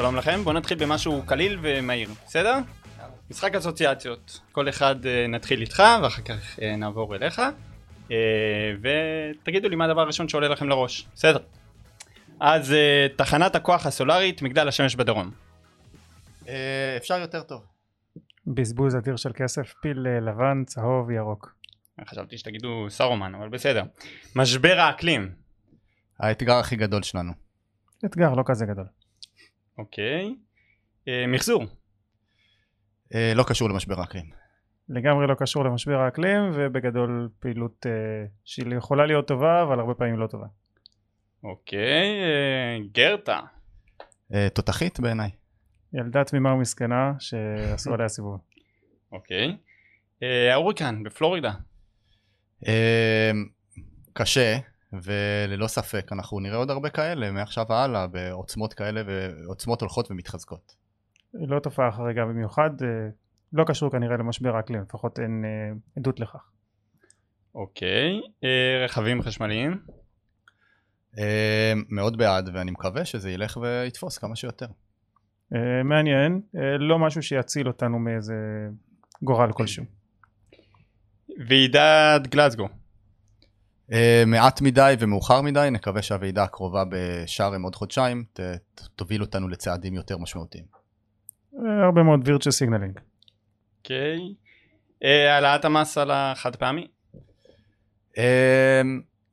שלום לכם, בואו נתחיל במשהו קליל ומהיר, בסדר? משחק אסוציאציות, כל אחד נתחיל איתך ואחר כך נעבור אליך ותגידו לי מה הדבר הראשון שעולה לכם לראש, בסדר? אז תחנת הכוח הסולארית, מגדל השמש בדרום. אפשר יותר טוב. בזבוז אדיר של כסף, פיל לבן, צהוב, ירוק. חשבתי שתגידו סרומן, אבל בסדר. משבר האקלים. האתגר הכי גדול שלנו. אתגר לא כזה גדול. אוקיי. מחזור. לא קשור למשבר האקלים. לגמרי לא קשור למשבר האקלים, ובגדול פעילות שהיא יכולה להיות טובה, אבל הרבה פעמים לא טובה. אוקיי, גרטה. תותחית בעיניי. ילדה תמימה ומסכנה שעשו עליה סיבוב. אוקיי. ההוריקן בפלורידה. קשה, וללא ספק אנחנו נראה עוד הרבה כאלה מעכשיו והלאה, בעוצמות כאלה, ועוצמות הולכות ומתחזקות. לא תופעה חריגה במיוחד, לא קשור כנראה למשבר האקלים, לפחות אין עדות לכך. אוקיי, רכבים חשמליים. מאוד בעד, ואני מקווה שזה ילך ויתפוס כמה שיותר. מעניין, לא משהו שיציל אותנו מאיזה גורל כלשהו. ועידת גלאזגו. מעט מדי ומאוחר מדי, נקווה שהוועידה הקרובה בשארם עוד חודשיים תוביל אותנו לצעדים יותר משמעותיים. הרבה מאוד וירצ'ה סיגנלינג. אוקיי. העלאת המס על החד פעמי?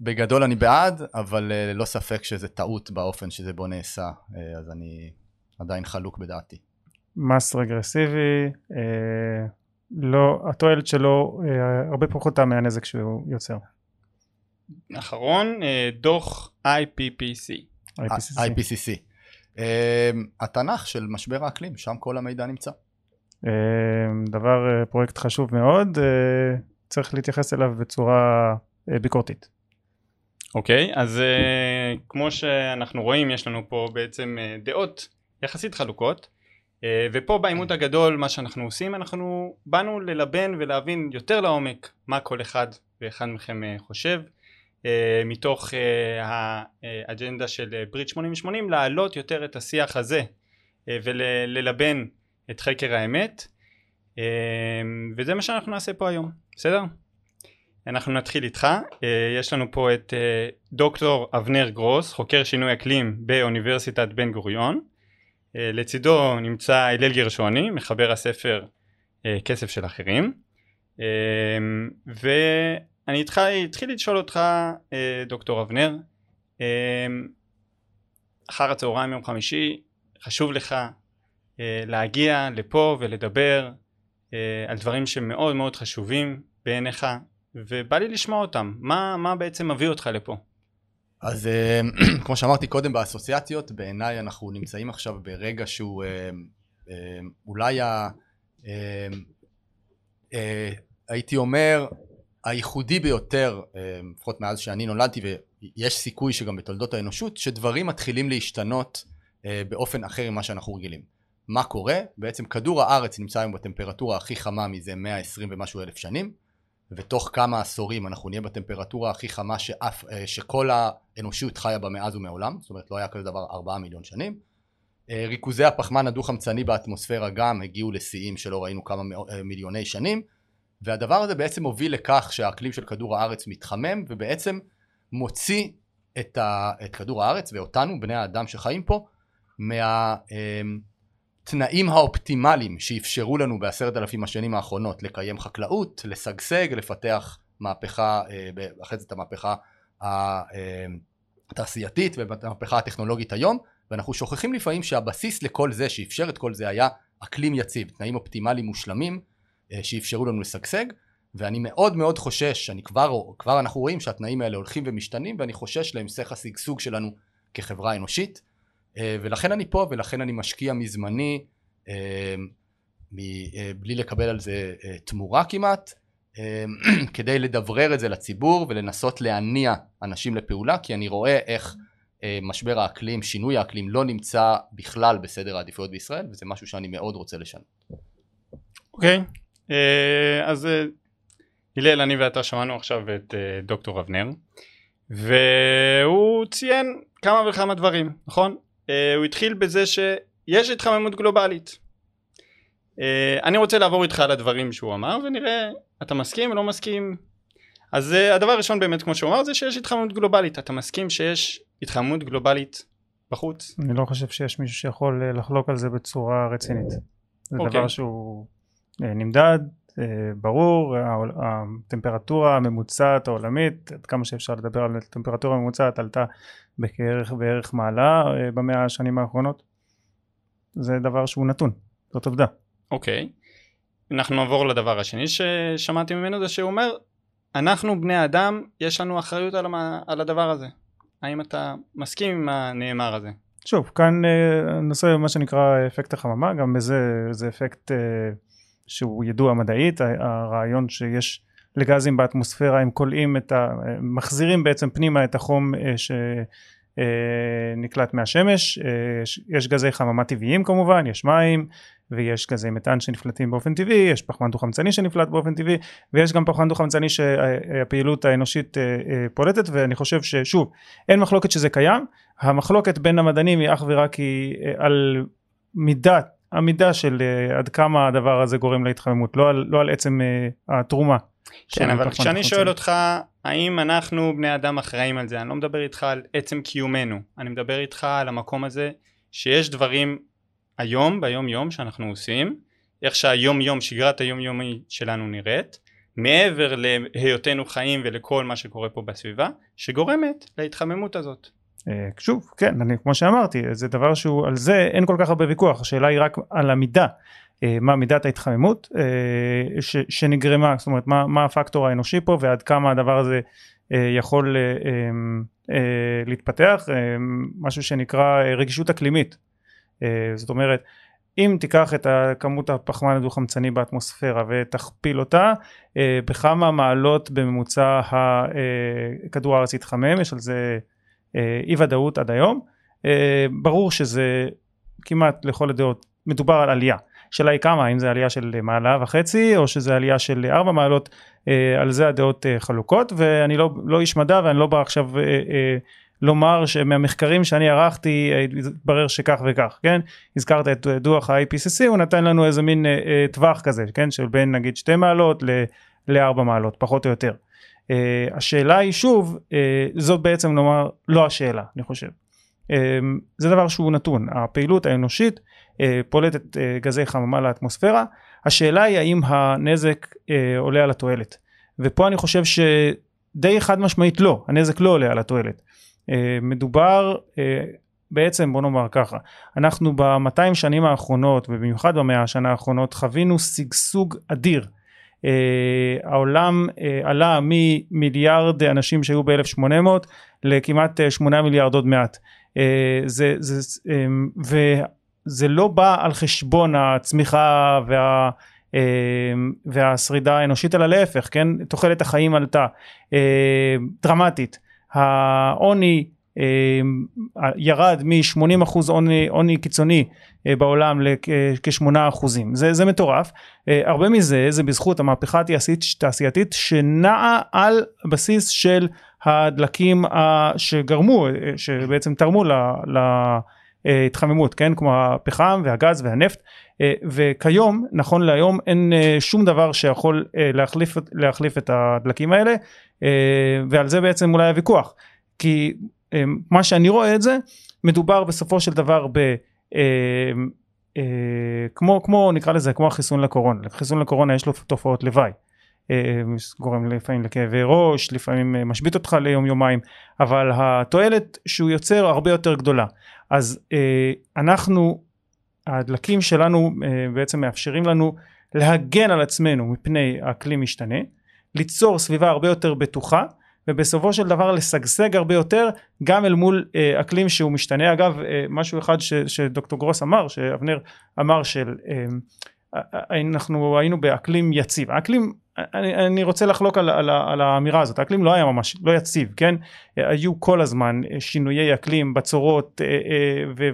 בגדול אני בעד, אבל לא ספק שזה טעות באופן שזה בו נעשה, אז אני עדיין חלוק בדעתי. מס רגרסיבי, לא, התועלת שלו הרבה פחותה מהנזק שהוא יוצר. אחרון, דוח IPCC. התנ"ך של משבר האקלים, שם כל המידע נמצא. דבר, פרויקט חשוב מאוד, צריך להתייחס אליו בצורה ביקורתית. אוקיי, אז כמו שאנחנו רואים, יש לנו פה בעצם דעות יחסית חלוקות, ופה בעימות הגדול מה שאנחנו עושים, אנחנו באנו ללבן ולהבין יותר לעומק מה כל אחד ואחד מכם חושב, מתוך האג'נדה של ברית 80/80, להעלות יותר את השיח הזה וללבן את חקר האמת, וזה מה שאנחנו נעשה פה היום, בסדר? אנחנו נתחיל איתך, יש לנו פה את דוקטור אבנר גרוס, חוקר שינוי אקלים באוניברסיטת בן גוריון, לצידו נמצא הלל גרשוני, מחבר הספר כסף של אחרים, ואני התחיל לשאול אותך דוקטור אבנר, אחר הצהריים יום חמישי, חשוב לך להגיע לפה ולדבר על דברים שמאוד מאוד חשובים בעיניך, ובא לי לשמוע אותם, מה בעצם מביא אותך לפה? אז כמו שאמרתי קודם באסוציאציות, בעיניי אנחנו נמצאים עכשיו ברגע שהוא אולי הייתי אומר הייחודי ביותר, לפחות מאז שאני נולדתי, ויש סיכוי שגם בתולדות האנושות, שדברים מתחילים להשתנות באופן אחר ממה שאנחנו רגילים. מה קורה? בעצם כדור הארץ נמצא היום בטמפרטורה הכי חמה מזה 120 ומשהו אלף שנים, ותוך כמה עשורים אנחנו נהיה בטמפרטורה הכי חמה שכל האנושות חיה בה מאז ומעולם, זאת אומרת לא היה כזה דבר 4 מיליון שנים. ריכוזי הפחמן הדו-חמצני באטמוספירה גם הגיעו לשיאים שלא ראינו כמה מיליוני שנים, והדבר הזה בעצם הוביל לכך שהאקלים של כדור הארץ מתחמם, ובעצם מוציא את כדור הארץ ואותנו, בני האדם שחיים פה, תנאים האופטימליים שאפשרו לנו ב10,000 השנים האחרונות לקיים חקלאות, לסגסג, לפתח מהפכה, אחרי זה את המהפכה התעשייתית והמהפכה הטכנולוגית היום, ואנחנו שוכחים לפעמים שהבסיס לכל זה שאפשר את כל זה היה אקלים יציב, תנאים אופטימליים מושלמים שאפשרו לנו לסגסג, ואני מאוד מאוד חושש, כבר אנחנו רואים שהתנאים האלה הולכים ומשתנים, ואני חושש להמשך הסגסוג שלנו כחברה אנושית, ולכן אני פה, ולכן אני משקיע מזמני, בלי לקבל על זה תמורה כמעט, כדי לדברר את זה לציבור ולנסות להניע אנשים לפעולה, כי אני רואה איך משבר האקלים, שינוי האקלים, לא נמצא בכלל בסדר העדיפויות בישראל, וזה משהו שאני מאוד רוצה לשנות. אוקיי, אז הלל, אני ואתה שמענו עכשיו את דוקטור אבנר, והוא ציין כמה וכמה דברים, נכון? הוא התחיל בזה יש התחממות גלובלית. אני רוצה לעבור איתך על הדברים שהוא אמר, ונראה, אתה מסכים או לא מסכים? אז הדבר הראשון באמת, כמו שהוא אמר, זה שיש התחממות גלובלית. אתה מסכים שיש התחממות גלובלית בחוץ? אני לא חושב שיש מישהו שיכול לחלוק על זה בצורה רצינית. זה דבר שהוא נמדד, ברור, הטמפרטורה הממוצעת העולמית, עד כמה שאפשר לדבר על טמפרטורה ממוצעת, עלתה בערך מעלה במאה השנים האחרונות. זה דבר שהוא נתון, זאת עובדה. אוקיי, אנחנו נעבור לדבר השני ששמעתי ממנו, זה שהוא אומר, אנחנו בני אדם, יש לנו אחריות על הדבר הזה. האם אתה מסכים עם הנאמר הזה? שוב, כאן נעשה מה שנקרא אפקט החממה, גם בזה זה אפקט שהוא ידוע מדעית, הרעיון שיש לגזים באטמוספירה, הם קולעים את מחזירים בעצם פנימה את החום שנקלט מהשמש, יש גזי חממה טבעיים כמובן, יש מים, ויש גזי מתאן שנפלטים באופן טבעי, יש פחמן דו חמצני שנפלט באופן טבעי, ויש גם פחמן דו חמצני שהפעילות האנושית פולטת, ואני חושב ששוב, אין מחלוקת שזה קיים, המחלוקת בין המדענים היא אך ורק על המידה של עד כמה הדבר הזה גורם להתחממות, לא על עצם התרומה. כן, אבל כשאני שואל אותך, האם אנחנו בני אדם אחראים על זה, אני לא מדבר איתך על עצם קיומנו, אני מדבר איתך על המקום הזה, שיש דברים היום, ביום יום שאנחנו עושים, איך שהיום יום, שגרת היום יומי שלנו נראית, מעבר להיותנו חיים ולכל מה שקורה פה בסביבה, שגורמת להתחממות הזאת. שוב, כן, אני, כמו שאמרתי, זה דבר שהוא, על זה אין כל כך הרבה ויכוח, השאלה היא רק על המידה, מה מידת ההתחממות שנגרמה, זאת אומרת, מה הפקטור האנושי פה, ועד כמה הדבר הזה יכול להתפתח, משהו שנקרא רגישות אקלימית, זאת אומרת, אם תיקח את כמות הפחמן הדו-חמצני באטמוספירה ותכפיל אותה, בכמה מעלות בממוצע הכדור הארץ התחמם, יש על זה אי ודאות עד היום, ברור שזה כמעט לכל הדעות מדובר על עלייה, שאלה היא כמה, האם זה עלייה של 1.5 מעלות או שזה עלייה של 4 מעלות, על זה הדעות חלוקות, ואני לא איש מדע ואני לא בא עכשיו לומר שמהמחקרים שאני ערכתי התברר שכך וכך, כן? הזכרת את דוח ה-IPCC, הוא נתן לנו איזה מין טווח כזה, כן? של בין נגיד 2 מעלות ל-4 מעלות, פחות או יותר. השאלה היא שוב, זאת בעצם נאמר לא השאלה, אני חושב. זה דבר שהוא נתון, הפעילות האנושית פולטת גזי חממה לאטמוספירה, השאלה היא האם הנזק עולה על התועלת, ופה אני חושב שדי חד משמעית לא, הנזק לא עולה על התועלת. מדובר בעצם בוא נאמר ככה, אנחנו ב-200 שנים האחרונות ובמיוחד ב-100 השנה האחרונות חווינו סגסוג אדיר, העולם עלה ממיליארד אנשים שהיו ב-1800 לכמעט 8 מיליארד עוד מעט, וזה לא בא על חשבון הצמיחה והשרידה האנושית אלא להפך, כן? תוחלת החיים עלתה דרמטית, העוני ירד מ-80% עוני קיצוני בעולם לכ-8%, זה מטורף, הרבה מזה זה בזכות המהפכה התעשייתית שנעה על בסיס של הדלקים שגרמו, שבעצם תרמו להתחממות, כן? כמו הפחם והגז והנפט, וכיום, נכון להיום, אין שום דבר שיכול להחליף את הדלקים האלה, ועל זה בעצם אולי הוויכוח, כי מה שאני רואה את זה, מדובר בסופו של דבר כמו נקרא לזה, כמו החיסון לקורונה, לחיסון לקורונה יש לו תופעות לוואי, גורם לפעמים לכאבי ראש, לפעמים משבית אותך ליום יומיים, אבל התועלת שהוא יוצר הרבה יותר גדולה, אז אנחנו, הדלקים שלנו בעצם מאפשרים לנו להגן על עצמנו מפני האקלים משתנה, ליצור סביבה הרבה יותר בטוחה, ובסופו של דבר לסגסג הרבה יותר, גם אל מול אקלים שהוא משתנה. אגב, משהו אחד שדוקטור גרוס אמר, שאבנר אמר של, אנחנו היינו באקלים יציב. האקלים, אני רוצה לחלוק על האמירה הזאת, האקלים לא היה ממש, לא יציב, כן? היו כל הזמן שינויי אקלים, בצורות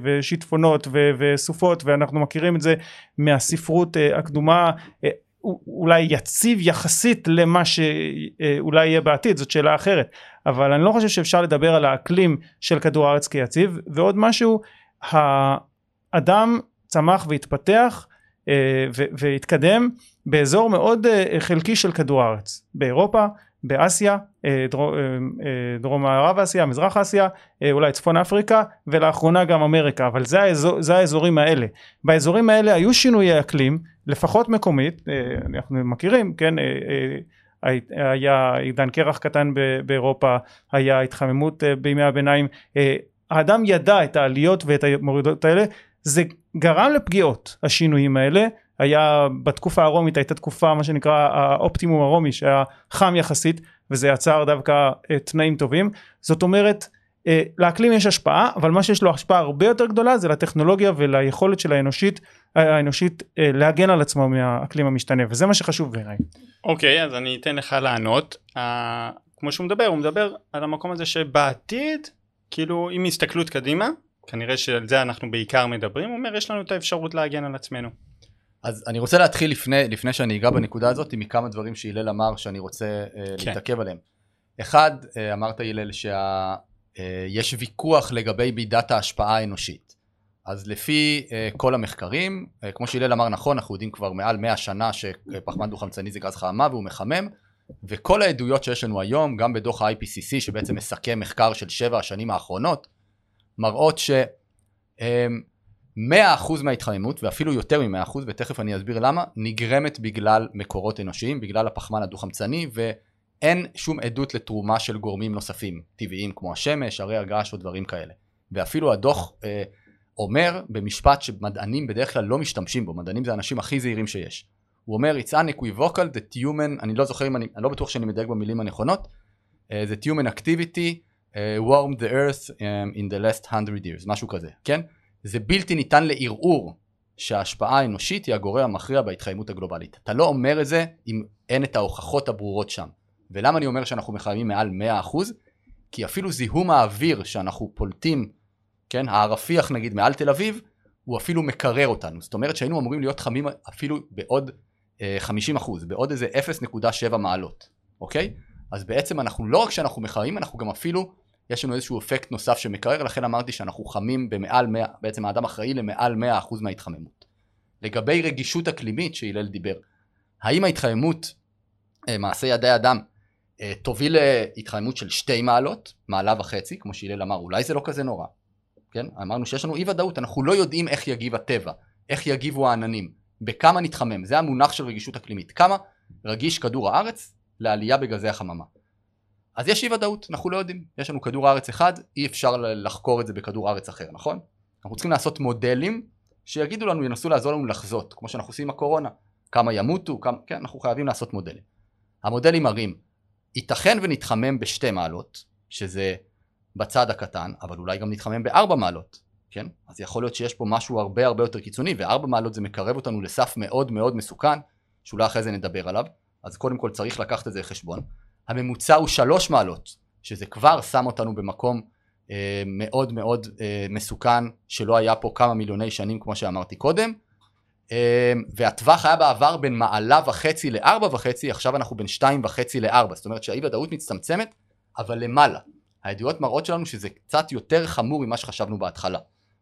ושיטפונות וסופות, ואנחנו מכירים את זה מהספרות הקדומה, אולי יציב יחסית למה שאולי יהיה בעתיד, זאת שאלה אחרת, אבל אני לא חושב שאפשר לדבר על האקלים של כדור הארץ כיציב, ועוד משהו, אדם צמח והתפתח והתקדם באזור מאוד חלקי של כדור הארץ, באירופה, באסיה, דרום מערב אסיה, מזרח אסיה, אולי צפון אפריקה, ולאחרונה גם אמריקה, אבל זה האזורים האלה. באזורים האלה היו שינויי אקלים, לפחות מקומית, אנחנו מכירים, כן, היה עידן קרח קטן באירופה, היה התחממות בימי הביניים, האדם ידע את העליות ואת המורידות האלה, זה גרם לפגיעות השינויים האלה, היה בתקופה הרומית, הייתה תקופה מה שנקרא האופטימום הרומי שהיה חם יחסית, וזה יצר דווקא תנאים טובים. זאת אומרת, לאקלים יש השפעה, אבל מה שיש לו השפעה הרבה יותר גדולה זה לטכנולוגיה וליכולת של האנושית להגן על עצמו מהאקלים המשתנה, וזה מה שחשוב בעיניי. אוקיי, אז אני אתן לך לענות. כמו שהוא מדבר, הוא מדבר על המקום הזה שבעתיד, כאילו עם הסתכלות קדימה, כנראה שעל זה אנחנו בעיקר מדברים, הוא אומר יש לנו את האפשרות להגן על עצמנו. אז אני רוצה להתחיל לפני שאני אגע בנקודה הזאת, מכמה דברים שהילל אמר שאני רוצה להתעכב עליהם. אחד, אמרת הילל שיש ויכוח לגבי מידת ההשפעה האנושית. אז לפי כל המחקרים, כמו שהילל אמר נכון, אנחנו יודעים כבר מעל 100 שנה שפחמן דו חמצני זה גז חממה והוא מחמם, וכל העדויות שיש לנו היום, גם בדוח ה-IPCC שבעצם מסכם מחקר של 7 השנים האחרונות, מראות ש 100% מההתחממות, ואפילו יותר מ-100%, ותכף אני אסביר למה, נגרמת בגלל מקורות אנושיים, בגלל הפחמן הדו-חמצני, ואין שום עדות לתרומה של גורמים נוספים, טבעיים כמו השמש, הרי הגעש ודברים כאלה. ואפילו הדוח אומר במשפט שמדענים בדרך כלל לא משתמשים בו, מדענים זה האנשים הכי זהירים שיש. הוא אומר, it's unequivocal that human, אני לא זוכר, אני לא בטוח שאני מדייק במילים הנכונות, that human activity warmed the earth in the last 100 years, משהו כזה, כן? זה בלתי ניתן לערעור שההשפעה האנושית היא הגורם המכריע בהתחממות הגלובלית. אתה לא אומר את זה אם אין את ההוכחות הברורות שם. ולמה אני אומר שאנחנו מחממים מעל 100%? כי אפילו זיהום האוויר שאנחנו פולטים, כן, הערפיח נגיד מעל תל אביב, הוא אפילו מקרר אותנו. זאת אומרת שהיינו אמורים להיות חמים אפילו בעוד 50%, בעוד איזה 0.7 מעלות, אוקיי? אז בעצם אנחנו לא רק שאנחנו מחממים, אנחנו גם אפילו יש לנו איזשהו אפקט נוסף שמקרר, לכן אמרתי שאנחנו חמים במעל 100, בעצם האדם אחראי למעל 100% מההתחממות. לגבי רגישות אקלימית שהילל דיבר, האם ההתחממות, מעשה ידי אדם, תוביל להתחממות של 2 מעלות, מעלה וחצי, כמו שהילל אמר, אולי זה לא כזה נורא. כן? אמרנו שיש לנו אי ודאות, אנחנו לא יודעים איך יגיב הטבע, איך יגיבו העננים, בכמה נתחמם, זה המונח של רגישות אקלימית, כמה רגיש כדור הארץ לעלייה בגזי החממה. אז יש אי ודאות, אנחנו לא יודעים, יש לנו כדור הארץ אחד, אי אפשר לחקור את זה בכדור הארץ אחר, נכון? אנחנו צריכים לעשות מודלים שיגידו לנו, ינסו לעזור לנו לחזות, כמו שאנחנו עושים עם הקורונה, כמה ימותו, כן, אנחנו חייבים לעשות מודלים. המודלים מראים, ייתכן ונתחמם ב2 מעלות, שזה בצד הקטן, אבל אולי גם נתחמם ב4 מעלות, כן? אז יכול להיות שיש פה משהו הרבה הרבה יותר קיצוני, ו4 מעלות זה מקרב אותנו לסף מאוד מאוד מסוכן, שאולי אחרי זה נדבר עליו, אז קודם כל צריך לקחת את זה לחשבון. הממוצע הוא 3 מעלות, שזה כבר שם אותנו במקום מאוד מאוד מסוכן, שלא היה פה כמה מיליוני שנים, כמו שאמרתי קודם, והטווח היה בעבר בין 1.5 ל-4.5, עכשיו אנחנו בין 2.5 ל-4, זאת אומרת שהאי ודאות מצטמצמת, אבל למעלה. העדויות מראות שלנו שזה קצת יותר חמור ממה שחשבנו בהתחלה,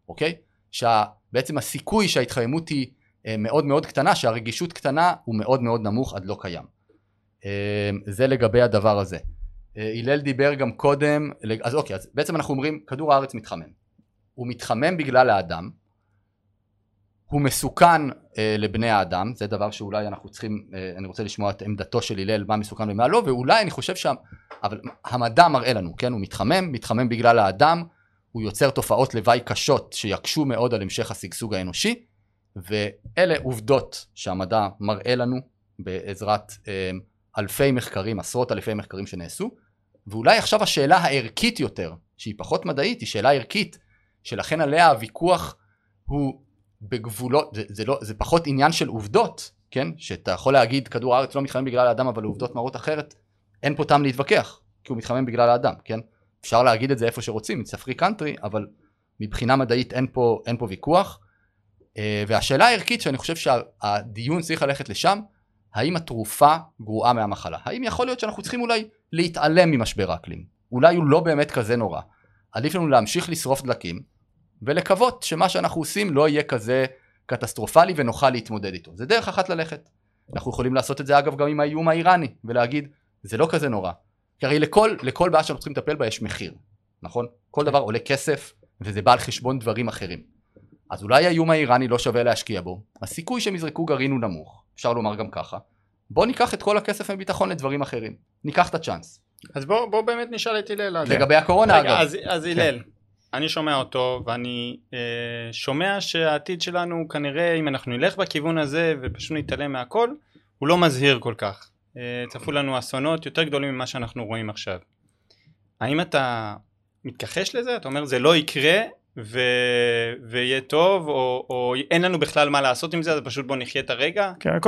אוקיי? שבעצם הסיכוי שההתחממות היא מאוד מאוד קטנה, שהרגישות קטנה הוא מאוד מאוד נמוך עד לא קיים. זה לגבי הדבר הזה. הילל דיבר גם קודם, אז אוקיי, אז בעצם אנחנו אומרים, כדור הארץ מתחמם. הוא מתחמם בגלל האדם, הוא מסוכן לבני האדם, זה דבר שאולי אנחנו צריכים, אני רוצה לשמוע את עמדתו של הילל, מה מסוכן ומה לא, ואולי אני חושב אבל המדע מראה לנו, כן, הוא מתחמם בגלל האדם, הוא יוצר תופעות לוואי קשות שיקשו מאוד על המשך השגשוג האנושי, ואלה עובדות שהמדע מראה לנו בעזרת אלפי מחקרים, עשרות אלפי מחקרים שנעשו, ואולי עכשיו השאלה הערכית יותר, שהיא פחות מדעית, היא שאלה ערכית, שלכן עליה הוויכוח הוא בגבולות, זה פחות עניין של עובדות, כן? שאתה יכול להגיד, כדור הארץ לא מתחמם בגלל האדם, אבל העובדות מראות אחרת, אין פה טעם להתווכח, כי הוא מתחמם בגלל האדם, כן? אפשר להגיד את זה איפה שרוצים, it's a free country, אבל מבחינה מדעית אין פה ויכוח, והשאלה הערכית שאני חושב שהדיון צריך ללכת לשם, האם התרופה גרועה מהמחלה? האם יכול להיות שאנחנו צריכים אולי להתעלם ממשבר האקלים? אולי הוא לא באמת כזה נורא. עדיף לנו להמשיך לשרוף דלקים, ולקוות שמה שאנחנו עושים לא יהיה כזה קטסטרופלי ונוכל להתמודד איתו. זה דרך אחת ללכת. אנחנו יכולים לעשות את זה אגב גם עם האיום האיראני, ולהגיד זה לא כזה נורא. כי הרי לכל בעיה שאנחנו צריכים לטפל בה יש מחיר, נכון? כל דבר עולה כסף וזה בא על חשבון דברים אחרים. אז אולי האיום האיראני לא שווה להשקיע בו, הסיכוי שהם יזרקו גרעין הוא נמוך, אפשר לומר גם ככה. בוא ניקח את כל הכסף מביטחון לדברים אחרים, ניקח את הצ'אנס. אז בוא באמת נשאל את הלל. לגבי הקורונה אגב. אז הלל, אני שומע אותו ואני שומע שהעתיד שלנו כנראה אם אנחנו נלך בכיוון הזה ופשוט נתעלם מהכל, הוא לא מזהיר כל כך. צפו לנו אסונות יותר גדולים ממה שאנחנו רואים עכשיו. האם אתה מתכחש לזה? אתה אומר זה לא יקרה ויהיה טוב, או אין לנו בכלל מה לעשות עם זה, אז פשוט בוא נחיה את הרגע? כן,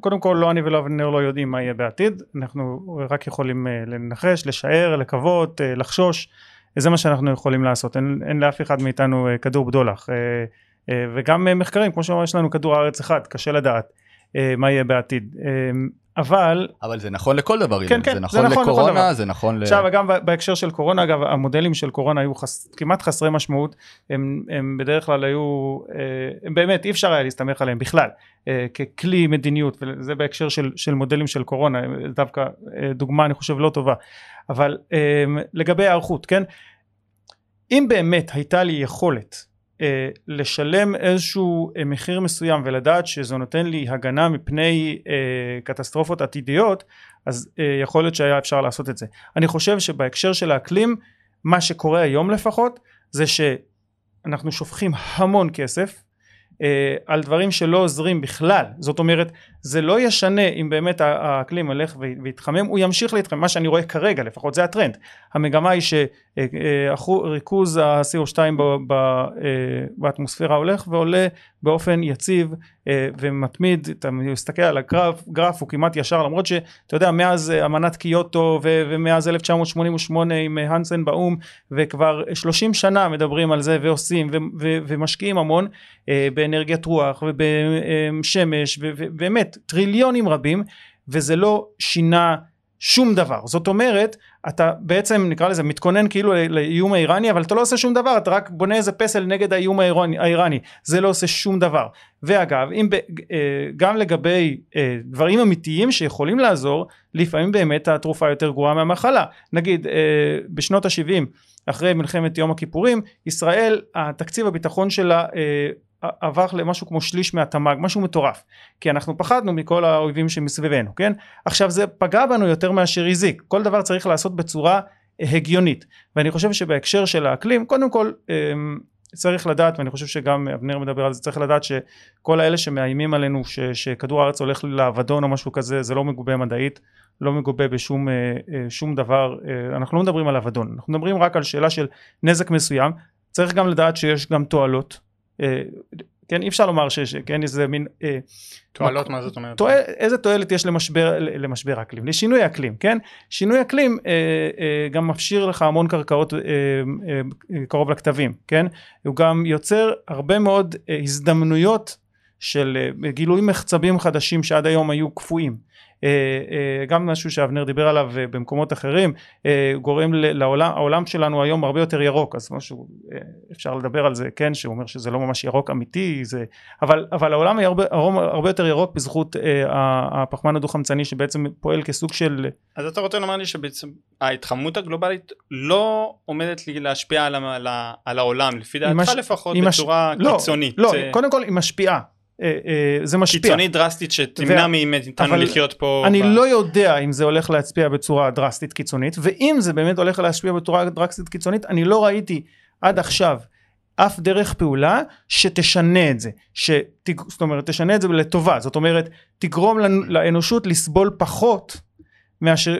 קודם כל לא אני ולא אבנר לא יודעים מה יהיה בעתיד, אנחנו רק יכולים לנחש, לשער, לקוות, לחשוש, זה מה שאנחנו יכולים לעשות. אין לאף אחד מאיתנו כדור בדולח, וגם מחקרים, כמו שאומר, יש לנו כדור הארץ אחד, קשה לדעת מה יהיה בעתיד. אבל זה נכון לכל דבר, זה נכון לקורונה, זה נכון עכשיו גם בהקשר של קורונה, אגב המודלים של קורונה היו כמעט חסרי משמעות, הם בדרך כלל היו, באמת אי אפשר היה להסתמך עליהם בכלל, ככלי מדיניות, וזה בהקשר של מודלים של קורונה, דווקא דוגמה אני חושב לא טובה, אבל לגבי הערכות, כן? אם באמת הייתה לי יכולת לשלם איזשהו מחיר מסוים ולדעת שזה נותן לי הגנה מפני קטסטרופות עתידיות, אז יכול להיות שהיה אפשר לעשות את זה. אני חושב שבהקשר של האקלים, מה שקורה היום לפחות, זה שאנחנו שופכים המון כסף על דברים שלא עוזרים בכלל. זאת אומרת, זה לא ישנה אם באמת האקלים הלך ויתחמם, הוא ימשיך להתחמם. מה שאני רואה כרגע, לפחות זה הטרנד. המגמה היא שריכוז ה-CO2 באטמוספירה הולך ועולה באופן יציב ומתמיד. אתה מסתכל על הגרף, הוא כמעט ישר, למרות שאתה יודע, מאז אמנת קיוטו ומאז 1988 עם הנסן באום, וכבר 30 שנה מדברים על זה ועושים ומשקיעים המון באנרגיית רוח ובשמש ובאמת טריליונים רבים, וזה לא שינה שום דבר. זאת אומרת, אתה בעצם נקרא לזה מתכונן כאילו לאיום האיראני, אבל אתה לא עושה שום דבר, אתה רק בונה איזה פסל נגד האיום האיראני, זה לא עושה שום דבר. ואגב, גם לגבי דברים אמיתיים שיכולים לעזור, לפעמים באמת התרופה יותר גרועה מהמחלה. נגיד בשנות ה-70 אחרי מלחמת יום הכיפורים, ישראל, התקציב הביטחון שלה עבר למשהו כמו שליש מהתמ"ג, משהו מטורף, כי אנחנו פחדנו מכל האויבים שמסביבנו, כן? עכשיו זה פגע בנו יותר מאשר הזיק, כל דבר צריך לעשות בצורה הגיונית, ואני חושב שבהקשר של האקלים, קודם כל צריך לדעת, ואני חושב שגם אבנר מדבר על זה, צריך לדעת שכל האלה שמאיימים עלינו, שכדור הארץ הולך לאבדון או משהו כזה, זה לא מגובה מדעית, לא מגובה בשום דבר, אנחנו לא מדברים על אבדון, אנחנו מדברים רק על שאלה של נזק מסוים, צריך גם לדעת שיש גם תועלות, כן, אי אפשר לומר שיש, כן, איזה מין תועלות, מה זאת אומרת? איזה תועלת יש למשבר אקלים, לשינוי אקלים, כן? שינוי אקלים גם מפשיר לך המון קרקעות קרוב לכתבים, כן? הוא גם יוצר הרבה מאוד הזדמנויות של גילויים מחצבים חדשים שעד היום היו קפואים, גם משהו שאבנר דיבר עליו במקומות אחרים, גורם לעולם, העולם שלנו היום הרבה יותר ירוק, אז משהו אפשר לדבר על זה, כן, שהוא אומר שזה לא ממש ירוק אמיתי, זה, אבל העולם הרבה יותר ירוק בזכות הפחמן הדו-חמצני שבעצם פועל כסוג של... אז אתה רוצה לומר לי שבעצם ההתחממות הגלובלית לא עומדת לי להשפיע על העולם, לפי דעתך לפחות בצורה קיצונית. לא, קודם כל היא משפיעה. זה משפיע. קיצונית דרסטית שתמנע מאיתנו לחיות פה. אני לא יודע אם זה הולך להצפיע בצורה דרסטית קיצונית, ואם זה באמת הולך להשפיע בצורה דרסטית קיצונית, אני לא ראיתי עד עכשיו אף דרך פעולה שתשנה את זה, זאת אומרת תשנה את זה לטובה, זאת אומרת תגרום לאנושות לסבול פחות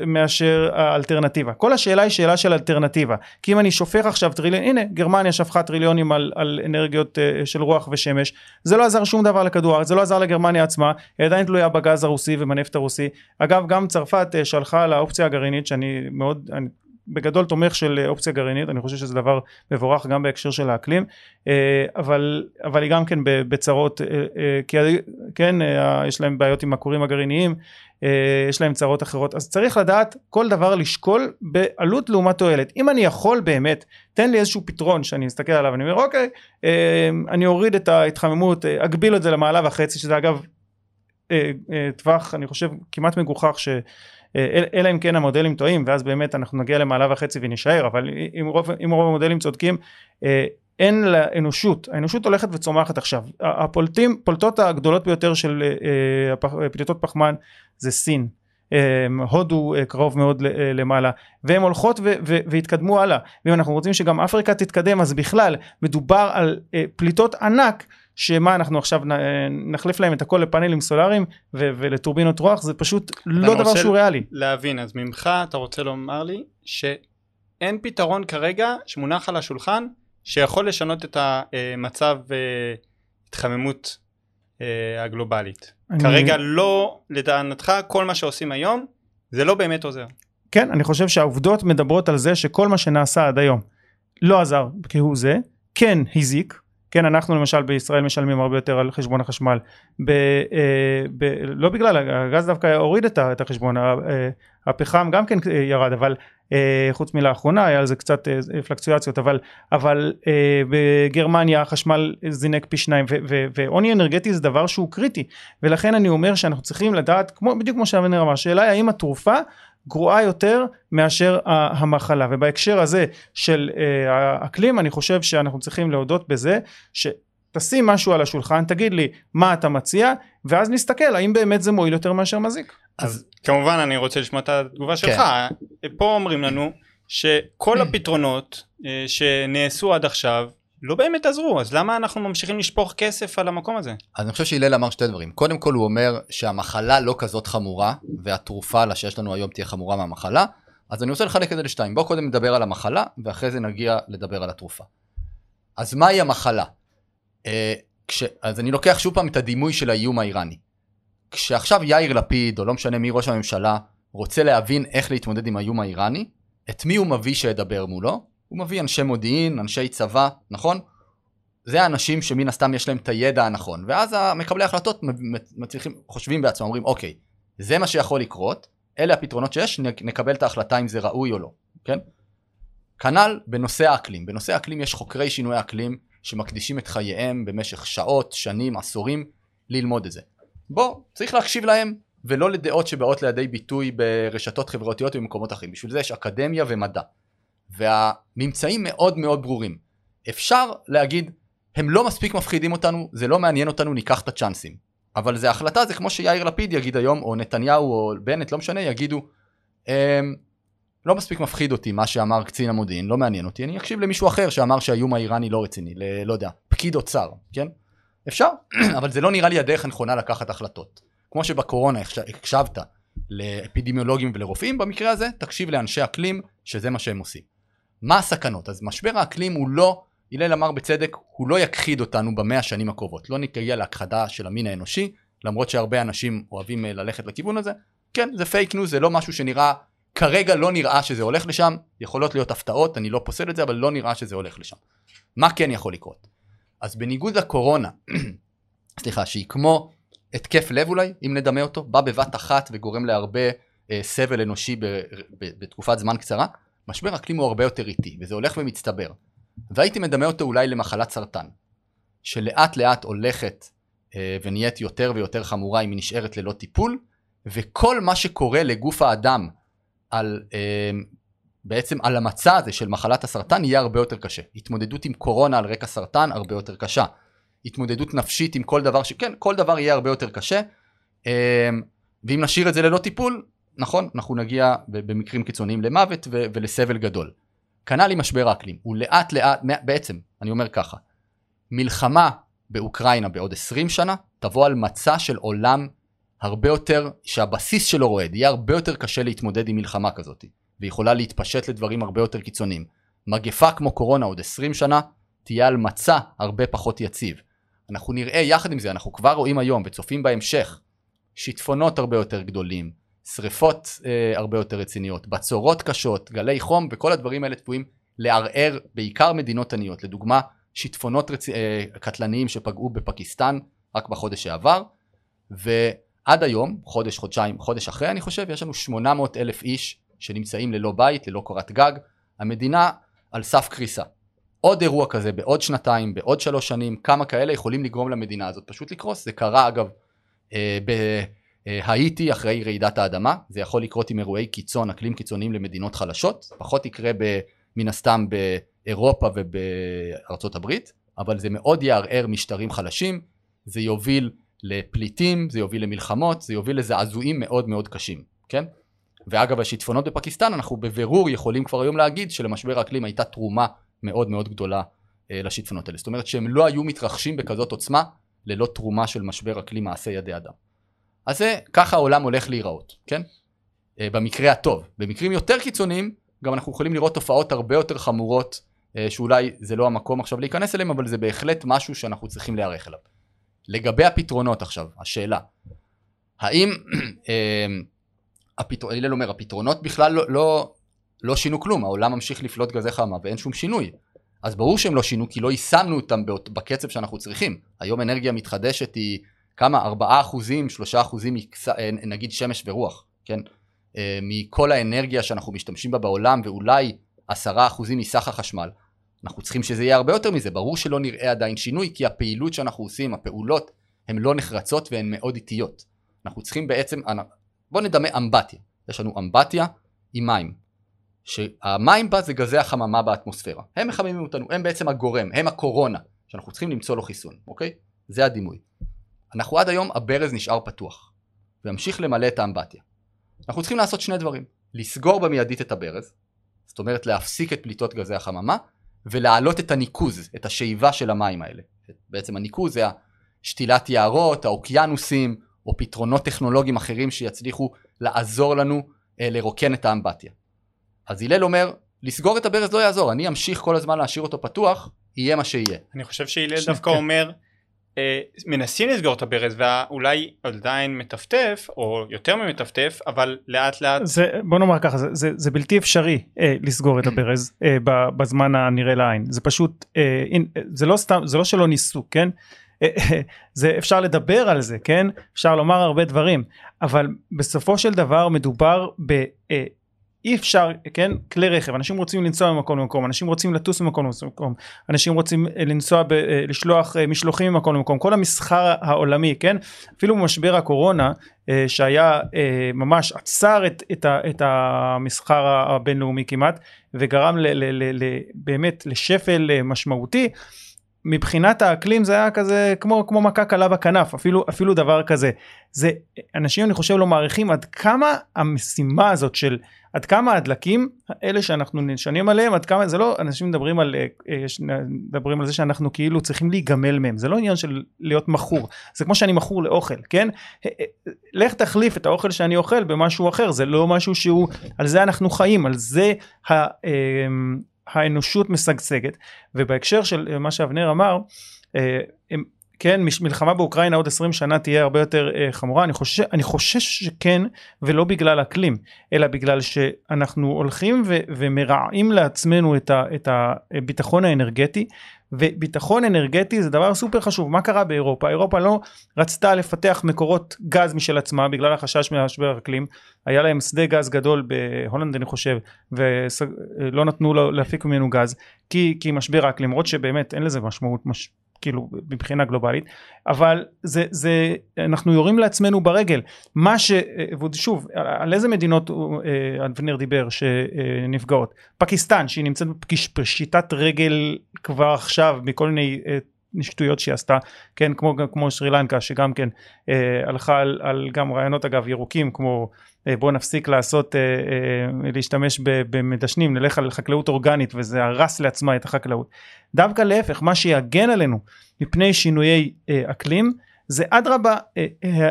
מאשר האלטרנטיבה. כל השאלה היא שאלה של אלטרנטיבה, כי אם אני שופך עכשיו טריליון, הנה גרמניה שפכה טריליונים על אנרגיות של רוח ושמש, זה לא עזר שום דבר לכדור הארץ, זה לא עזר לגרמניה עצמה, היא עדיין תלויה בגז הרוסי ובנפט הרוסי. אגב גם צרפת שלחה לאופציה הגרעינית, שאני מאוד בגדול תומך של אופציה גרעינית, אני חושב שזה דבר מבורך גם בהקשר של האקלים, אבל היא גם כן בצרות, כי כן, יש להם בעיות עם הכורים הגרעיניים, יש להם צרות אחרות, אז צריך לדעת כל דבר לשקול בעלות לעומת תועלת. אם אני יכול באמת, תן לי איזשהו פתרון שאני מסתכל עליו, אני אומר אוקיי, אני אוריד את ההתחממות, אגביל את זה למעלה וחצי, שזה אגב טווח, אני חושב, כמעט מגוחך ש... אלא אם כן המודלים טועים, ואז באמת אנחנו נגיע למעלה וחצי ונשאר, אבל אם רוב המודלים צודקים, אין לאנושות, האנושות הולכת וצומחת עכשיו. הפולטות הגדולות ביותר של פליטות פחמן זה סין, הודו קרוב מאוד למעלה, והן הולכות והתקדמו הלאה, ואם אנחנו רוצים שגם אפריקה תתקדם, אז בכלל מדובר על פליטות ענק, שמה אנחנו עכשיו נחליף להם את הכל לפאנלים סולאריים ולטורבינות רוח, זה פשוט לא דבר שהוא ריאלי. להבין, אז ממך אתה רוצה לומר לי שאין פתרון כרגע שמונח על השולחן שיכול לשנות את המצב התחממות הגלובלית. כרגע לא, לדענתך, כל מה שעושים היום זה לא באמת עוזר. כן, אני חושב שהעובדות מדברות על זה שכל מה שנעשה עד היום לא עזר כהוא זה, כן הזיק, כן, אנחנו למשל בישראל משלמים הרבה יותר על חשבון החשמל, לא בגלל, הגז דווקא הוריד את החשבון, הפחם גם כן ירד, אבל חוץ מלאחרונה היה על זה קצת פלקצואציות, אבל בגרמניה החשמל זינק פי שניים, ועוני אנרגטי זה דבר שהוא קריטי, ולכן אני אומר שאנחנו צריכים לדעת, בדיוק כמו שאבנר אמר, השאלה היא האם התרופה גרועה יותר מאשר המחלה, ובהקשר הזה של האקלים, אני חושב שאנחנו צריכים להודות בזה, שתשים משהו על השולחן, תגיד לי מה אתה מציע, ואז נסתכל, האם באמת זה מועיל יותר מאשר מזיק. אז כמובן אני רוצה לשמוע את התגובה שלך, פה אומרים לנו, שכל הפתרונות שנעשו עד עכשיו, לא באמת עזרו, אז למה אנחנו ממשיכים לשפוך כסף על המקום הזה? אז אני חושב שהילל אמר שתי דברים. קודם כל הוא אומר שהמחלה לא כזאת חמורה, והתרופה שיש לנו היום תהיה חמורה מהמחלה, אז אני רוצה לחלק את זה לשתיים. בואו קודם נדבר על המחלה, ואחרי זה נגיע לדבר על התרופה. אז מהי המחלה? אז אני לוקח שוב פעם את הדימוי של האיום האיראני. כשעכשיו יאיר לפיד, או לא משנה מי ראש הממשלה, רוצה להבין איך להתמודד עם האיום האיראני, את מי הוא מביא שידבר מולו? הוא מביא אנשי מודיעין, אנשי צבא, נכון? זה האנשים שמן הסתם יש להם את הידע הנכון, ואז מקבלי ההחלטות חושבים בעצמם, אומרים, אוקיי, זה מה שיכול לקרות, אלה הפתרונות שיש, נקבל את ההחלטה אם זה ראוי או לא, כן? כנ"ל בנושא האקלים. בנושא האקלים יש חוקרי שינוי אקלים, שמקדישים את חייהם במשך שעות, שנים, עשורים, ללמוד את זה. בוא, צריך להקשיב להם, ולא לדעות שבאות לידי ביטוי ברשתות חברתיות ובמקומות אחרים. בשביל זה יש אקדמיה ומדע. והממצאים מאוד מאוד ברורים. אפשר להגיד, הם לא מספיק מפחידים אותנו, זה לא מעניין אותנו, ניקח את הצ'אנסים. אבל זה החלטה, זה כמו שיאיר לפיד יגיד היום, או נתניהו, או בנט, לא משנה, יגידו, לא מספיק מפחיד אותי מה שאמר קצין המודיעין, לא מעניין אותי, אני אקשיב למישהו אחר שאמר שהאיום האיראני לא רציני, לא יודע, פקיד אוצר, כן? אפשר, אבל זה לא נראה לי הדרך הנכונה לקחת החלטות. כמו שבקורונה הקשבת לאפידמיולוגים ולרופאים, במקרה הזה, תקשיב לאנשי אקלים, שזה מה שהם עושים. מה הסכנות? אז משבר האקלים הוא לא, הלל אמר בצדק, הוא לא יכחיד אותנו במאה השנים הקרובות. לא נגיע להכחדה של המין האנושי, למרות שהרבה אנשים אוהבים ללכת לכיוון הזה. כן, זה פייק ניוז, זה לא משהו שנראה, כרגע לא נראה שזה הולך לשם, יכולות להיות הפתעות, אני לא פוסל את זה, אבל לא נראה שזה הולך לשם. מה כן יכול לקרות? אז בניגוד לקורונה, סליחה, שהיא כמו התקף לב אולי, אם נדמה אותו, בא בבת אחת וגורם להרבה סבל אנושי בתקופת זמן קצרה, משבר אקלים הוא הרבה יותר איטי, וזה הולך ומצטבר. והייתי מדמה אותו אולי למחלת סרטן, שלאט לאט הולכת ונהיית יותר ויותר חמורה אם היא נשארת ללא טיפול, וכל מה שקורה לגוף האדם על, בעצם על המצע הזה של מחלת הסרטן יהיה הרבה יותר קשה. התמודדות עם קורונה על רקע סרטן הרבה יותר קשה. התמודדות נפשית עם כל דבר, כן, כל דבר יהיה הרבה יותר קשה, ואם נשאיר את זה ללא טיפול, נכון, אנחנו נגיע במקרים קיצוניים למוות ולסבל גדול. כנ"ל עם משבר האקלים, הוא לאט לאט, בעצם, אני אומר ככה, מלחמה באוקראינה בעוד 20 שנה, תבוא על מצע של עולם הרבה יותר, שהבסיס שלו רועד, יהיה הרבה יותר קשה להתמודד עם מלחמה כזאת, ויכולה להתפשט לדברים הרבה יותר קיצוניים. מגפה כמו קורונה עוד 20 שנה, תהיה על מצע הרבה פחות יציב. אנחנו נראה יחד עם זה, אנחנו כבר רואים היום וצופים בהמשך, שיטפונות הרבה יותר גדולים, שריפות הרבה יותר רציניות, בצורות קשות, גלי חום, וכל הדברים האלה תפויים לערער בעיקר מדינות עניות. לדוגמה, שיטפונות קטלניים שפגעו בפקיסטן רק בחודש שעבר, ועד היום, חודש, חודשיים, חודש אחרי אני חושב, יש לנו 800,000 איש שנמצאים ללא בית, ללא קורת גג. המדינה על סף קריסה. עוד אירוע כזה בעוד שנתיים, בעוד 3 שנים, כמה כאלה יכולים לגרום למדינה הזאת פשוט לקרוס. זה קרה אגב בהאיטי אחרי רעידת האדמה. זה יכול לקרות עם אירועי קיצון, אקלים קיצוניים למדינות חלשות. פחות יקרה מן הסתם באירופה ובארצות הברית, אבל זה מאוד יערער משטרים חלשים. זה יוביל לפליטים, זה יוביל למלחמות, זה יוביל לזעזועים מאוד מאוד קשים, כן? ואגב, השיטפונות בפקיסטן, אנחנו בבירור יכולים כבר היום להגיד שלמשבר האקלים הייתה תרומה מאוד מאוד גדולה לשיטפונות האלה. זאת אומרת שהם לא היו מתרחשים בכזאת עוצמה ללא תרומה של משבר אקלים מעשה ידי אדם. אז זה, ככה העולם הולך להיראות, כן? במקרה הטוב. במקרים יותר קיצוניים, גם אנחנו יכולים לראות תופעות הרבה יותר חמורות, שאולי זה לא המקום עכשיו להיכנס אליהם, אבל זה בהחלט משהו שאנחנו צריכים להיערך אליו. לגבי הפתרונות עכשיו, השאלה, האם הלל אומר, הפתרונות בכלל לא שינו כלום, העולם ממשיך לפלוט גזי חממה ואין שום שינוי. אז ברור שהם לא שינו, כי לא יישמנו אותם בקצב שאנחנו צריכים. היום אנרגיה מתחדשת היא כמה? 4%, 3%, נגיד שמש ורוח, כן? מכל האנרגיה שאנחנו משתמשים בה בעולם, ואולי 10% מסך החשמל. אנחנו צריכים שזה יהיה הרבה יותר מזה. ברור שלא נראה עדיין שינוי, כי הפעילות שאנחנו עושים, הפעולות, הן לא נחרצות והן מאוד איטיות. אנחנו צריכים בעצם, בוא נדמה אמבטיה. יש לנו אמבטיה עם מים. שהמים בה זה גזי החממה באטמוספירה. הם מחממים אותנו, הם בעצם הגורם, הם הקורונה, שאנחנו צריכים למצוא לו חיסון, אוקיי? זה הדימוי. אנחנו עד היום, הברז נשאר פתוח, והמשיך למלא את האמבטיה. אנחנו צריכים לעשות 2 דברים. לסגור במיידית את הברז, זאת אומרת להפסיק את פליטות גזי החממה, ולהעלות את הניקוז, את השאיבה של המים האלה. בעצם הניקוז זה שתילת יערות, האוקיינוסים, או פתרונות טכנולוגיים אחרים שיצליחו לעזור לנו לרוקן את האמבטיה. אז הלל אומר, לסגור את הברז לא יעזור, אני אמשיך כל הזמן להשאיר אותו פתוח, יהיה מה שיהיה. אני חושב שהלל דווקא אומר, מנסים לסגור את הברז, ואולי עדיין מטפטף, או יותר ממטפטף, אבל לאט לאט... בוא נאמר ככה, זה בלתי אפשרי לסגור את הברז בזמן הנראה לעין. זה פשוט, זה לא שלא ניסו, כן? אפשר לדבר על זה, כן? אפשר לומר הרבה דברים, אבל בסופו של דבר מדובר אי אפשר, כן? כלי רכב, אנשים רוצים לנסוע ממקום למקום, אנשים רוצים לטוס ממקום למקום, אנשים רוצים לנסוע, לשלוח משלוחים ממקום למקום, כל המסחר העולמי, כן? אפילו במשבר הקורונה, שהיה ממש עצר את המסחר הבינלאומי כמעט, וגרם באמת לשפל משמעותי, מבחינת האקלים זה היה כזה, כמו מכה קלה בכנף, אפילו דבר כזה. זה, אנשים אני חושב לא מעריכים עד כמה המשימה הזאת של, עד כמה הדלקים, אלה שאנחנו נשנים עליהם, עד כמה, זה לא, אנשים מדברים על זה שאנחנו כאילו צריכים להיגמל מהם, זה לא עניין של להיות מחור, זה כמו שאני מחור לאוכל, כן? לך תחליף את האוכל שאני אוכל במשהו אחר, זה לא משהו שהוא, על זה אנחנו חיים, על זה האנושות משגשגת. ובהקשר של מה שאבנר אמר, כן, מלחמה באוקראינה עוד 20 שנה תהיה הרבה יותר חמורה, אני חושש שכן, ולא בגלל אקלים, אלא בגלל שאנחנו הולכים ומרעים לעצמנו את הביטחון האנרגטי, וביטחון אנרגטי זה דבר סופר חשוב. מה קרה באירופה? אירופה לא רצתה לפתח מקורות גז משל עצמה, בגלל החשש מהשבר האקלים. היה להם שדה גז גדול בהולנד אני חושב, ולא נתנו להפיק ממנו גז, כי משבר האקלים, למרות שבאמת אין לזה משמעות כאילו מבחינה גלובלית, אבל זה אנחנו יורים לעצמנו ברגל. מה שוב, על איזה מדינות אבנר דיבר שנפגעות? פקיסטן, שהיא נמצאת בפשיטת רגל כבר עכשיו מכל מיני שטויות שהיא עשתה, כן, כמו שרי לנקה, שגם כן הלכה על גם רעיונות אגב ירוקים, כמו בוא נפסיק להשתמש במדשנים, נלך על חקלאות אורגנית, וזה הרס לעצמה את החקלאות. דווקא להפך, מה שיגן עלינו מפני שינויי אקלים, זה אדרבה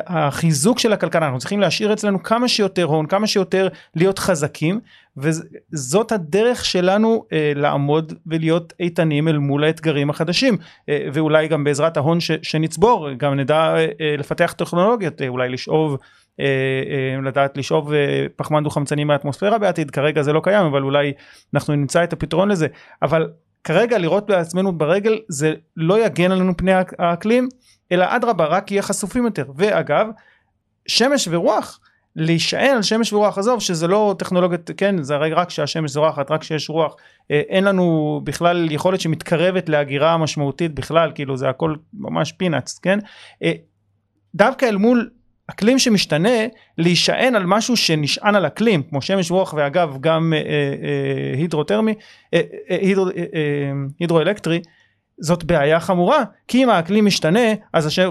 החיזוק של הכלכלה. אנחנו צריכים להשאיר אצלנו כמה שיותר הון, כמה שיותר להיות חזקים, וזאת הדרך שלנו לעמוד ולהיות איתנים אל מול האתגרים החדשים, ואולי גם בעזרת ההון שנצבור, גם נדע לפתח טכנולוגיות, אולי לשאוב לדעת לשאוב פחמן דו חמצני מהאטמוספירה בעתיד, כרגע זה לא קיים, אבל אולי אנחנו נמצא את הפתרון לזה, אבל כרגע לראות בעצמנו ברגל זה לא יגן עלינו פני האקלים, אלא אדרבה רק יהיה חשופים יותר, ואגב, שמש ורוח, להישען על שמש ורוח, עזוב שזה לא טכנולוגית, כן, זה רק שהשמש זורחת, רק שיש רוח, אין לנו בכלל יכולת שמתקרבת להגירה המשמעותית בכלל, כאילו זה הכל ממש פינאץ, כן, דווקא אל מול אקלים שמשתנה, להישען על משהו שנשען על אקלים, כמו שמש רוח, ואגב גם הידרותרמי, הידרואלקטרי, זאת בעיה חמורה, כי אם האקלים משתנה,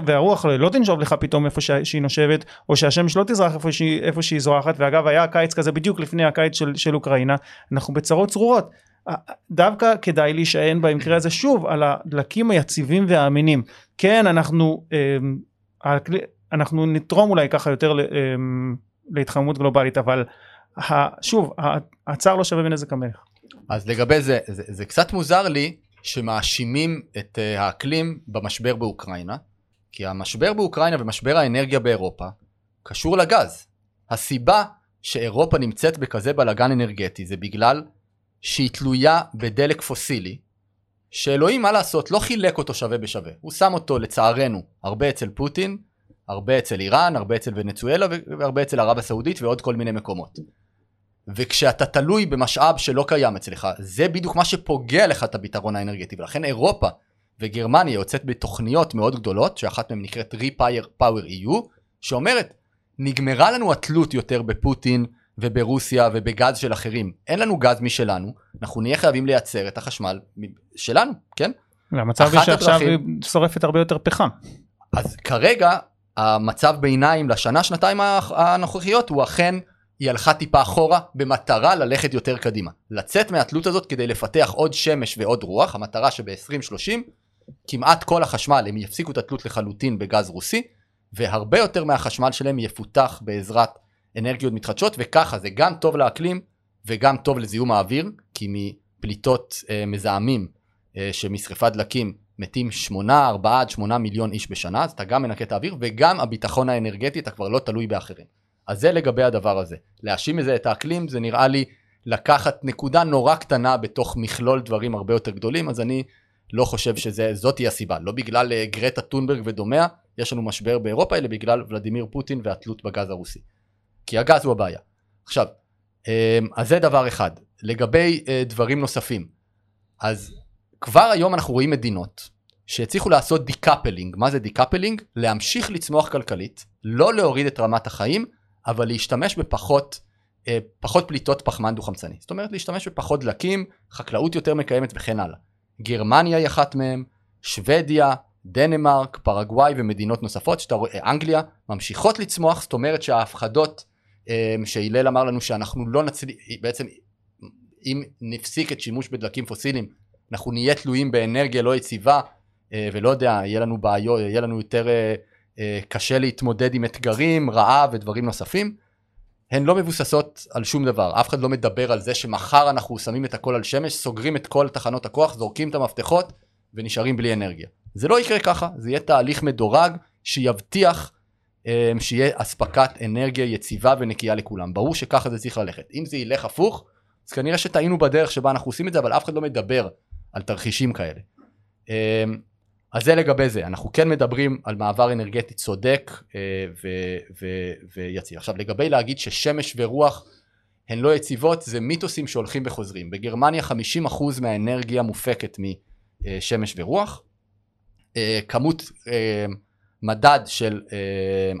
והרוח לא תנשוב לך פתאום איפה שהיא נושבת, או שהשמש לא תזרח איפה שהיא זורחת, ואגב היה הקיץ כזה בדיוק לפני הקיץ של אוקראינה, אנחנו בצרות צרורות, דווקא כדאי להישען במקרה הזה שוב, על הדלקים היציבים והאמינים, כן אנחנו נתרום אולי ככה יותר להתחממות גלובלית, אבל שוב, הצער לא שווה בנזק המלך. אז לגבי זה, זה קצת מוזר לי, שמאשימים את האקלים במשבר באוקראינה, כי המשבר באוקראינה ומשבר האנרגיה באירופה קשור לגז. הסיבה שאירופה נמצאת בכזה בלגן אנרגטי זה בגלל שהיא תלויה בדלק פוסילי, שאלוהים מה לעשות לא חילק אותו שווה בשווה, הוא שם אותו לצערנו הרבה אצל פוטין, הרבה אצל איראן, הרבה אצל ונצואלה והרבה אצל ערב הסעודית ועוד כל מיני מקומות. וכשאתה תלוי במשאב שלא קיים אצלך, זה בדיוק מה שפוגע לך את הביטחון האנרגטי, ולכן אירופה וגרמניה יוצאת בתוכניות מאוד גדולות, שאחת מהן נקראת Repair Power EU, שאומרת, נגמרה לנו התלות יותר בפוטין וברוסיה ובגז של אחרים, אין לנו גז משלנו, אנחנו נהיה חייבים לייצר את החשמל שלנו, כן? המצב היא שעכשיו היא שורפת הרבה יותר פחם. אז כרגע, המצב ביניים לשנה, שנתיים הנוכחיות, הוא אכן היא הלכה טיפה אחורה במטרה ללכת יותר קדימה. לצאת מהתלות הזאת כדי לפתח עוד שמש ועוד רוח, המטרה שב-2030 כמעט כל החשמל הם יפסיקו את התלות לחלוטין בגז רוסי, והרבה יותר מהחשמל שלהם יפותח בעזרת אנרגיות מתחדשות, וככה זה גם טוב לאקלים וגם טוב לזיהום האוויר, כי מפליטות מזהמים שמשריפת דלקים מתים 4-8 מיליון איש בשנה, אז אתה גם מנקה את האוויר וגם הביטחון האנרגטי, אתה כבר לא תלוי באחרים. אז זה לגבי הדבר הזה. להאשים את האקלים, זה נראה לי לקחת נקודה נורא קטנה בתוך מכלול דברים הרבה יותר גדולים, אז אני לא חושב שזאת היא הסיבה. לא בגלל גרטה טונברג ודומיה, יש לנו משבר באירופה, אלא בגלל ולדימיר פוטין והתלות בגז הרוסי. כי הגז הוא הבעיה. עכשיו, אז זה דבר אחד. לגבי דברים נוספים, אז כבר היום אנחנו רואים מדינות שהצליחו לעשות דיקאפלינג. מה זה דיקאפלינג? להמשיך לצמוח כלכלית, לא להוריד את רמת החיים, אבל להשתמש בפחות פליטות פחמן דו-חמצני. זאת אומרת, להשתמש בפחות דלקים, חקלאות יותר מקיימת וכן הלאה. גרמניה היא אחת מהם, שוודיה, דנמרק, פרגוואי ומדינות נוספות, אנגליה, ממשיכות לצמוח, זאת אומרת שההפחדות שהילל אמר לנו שאנחנו לא נצליח, בעצם אם נפסיק את שימוש בדלקים פוסיליים, אנחנו נהיה תלויים באנרגיה לא יציבה, ולא יודע, יהיה לנו בעיות, יהיה לנו יותר קשה להתמודד עם אתגרים, רעב ודברים נוספים, הן לא מבוססות על שום דבר. אף אחד לא מדבר על זה שמחר אנחנו שמים את הכל על שמש, סוגרים את כל תחנות הכוח, זורקים את המפתחות ונשארים בלי אנרגיה. זה לא יקרה ככה, זה יהיה תהליך מדורג שיבטיח שיהיה אספקת אנרגיה יציבה ונקייה לכולם. ברור שככה זה צריך ללכת. אם זה ילך הפוך, אז כנראה שטעינו בדרך שבה אנחנו עושים את זה, אבל אף אחד לא מדבר על תרחישים כאלה. אז זה לגבי זה, אנחנו כן מדברים על מעבר אנרגטי צודק ויציב. עכשיו לגבי להגיד ששמש ורוח הן לא יציבות, זה מיתוסים שהולכים וחוזרים. בגרמניה 50% מהאנרגיה מופקת משמש ורוח, כמות מדד של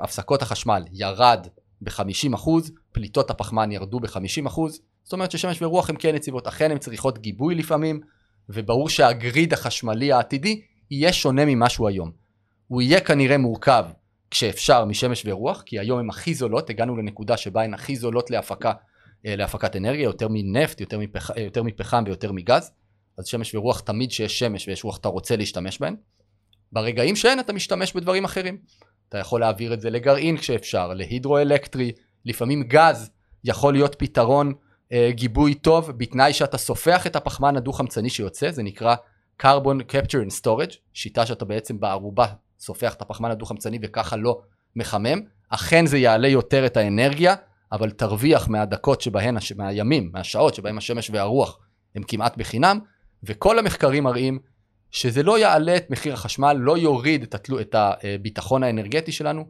הפסקות החשמל ירד ב-50%, פליטות הפחמן ירדו ב-50%, זאת אומרת ששמש ורוח הן כן יציבות, אכן הן צריכות גיבוי לפעמים, וברור שהגריד החשמלי העתידי יהיה שונה ממשהו היום. הוא יהיה כנראה מורכב כשאפשר משמש ורוח, כי היום הם הכי זולות, הגענו לנקודה שבה הן הכי זולות להפקת אנרגיה, יותר מנפט, יותר מפחם ויותר מגז. אז שמש ורוח, תמיד שיש שמש ויש רוח אתה רוצה להשתמש בהן. ברגעים שאין אתה משתמש בדברים אחרים. אתה יכול להעביר את זה לגרעין כשאפשר, להידרואלקטרי, לפעמים גז יכול להיות פתרון גיבוי טוב, בתנאי שאתה סופח את הפחמן הדו-חמצני שיוצא, זה נקרא Carbon Capture and Storage, שיטה שאתה בעצם בערובה סופח את הפחמן הדו-חמצני וככה לא מחמם, אכן זה יעלה יותר את האנרגיה, אבל תרוויח מהדקות שבהן, מהימים, מהשעות שבהם השמש והרוח הם כמעט בחינם, וכל המחקרים מראים שזה לא יעלה את מחיר החשמל, לא יוריד את הביטחון האנרגטי שלנו,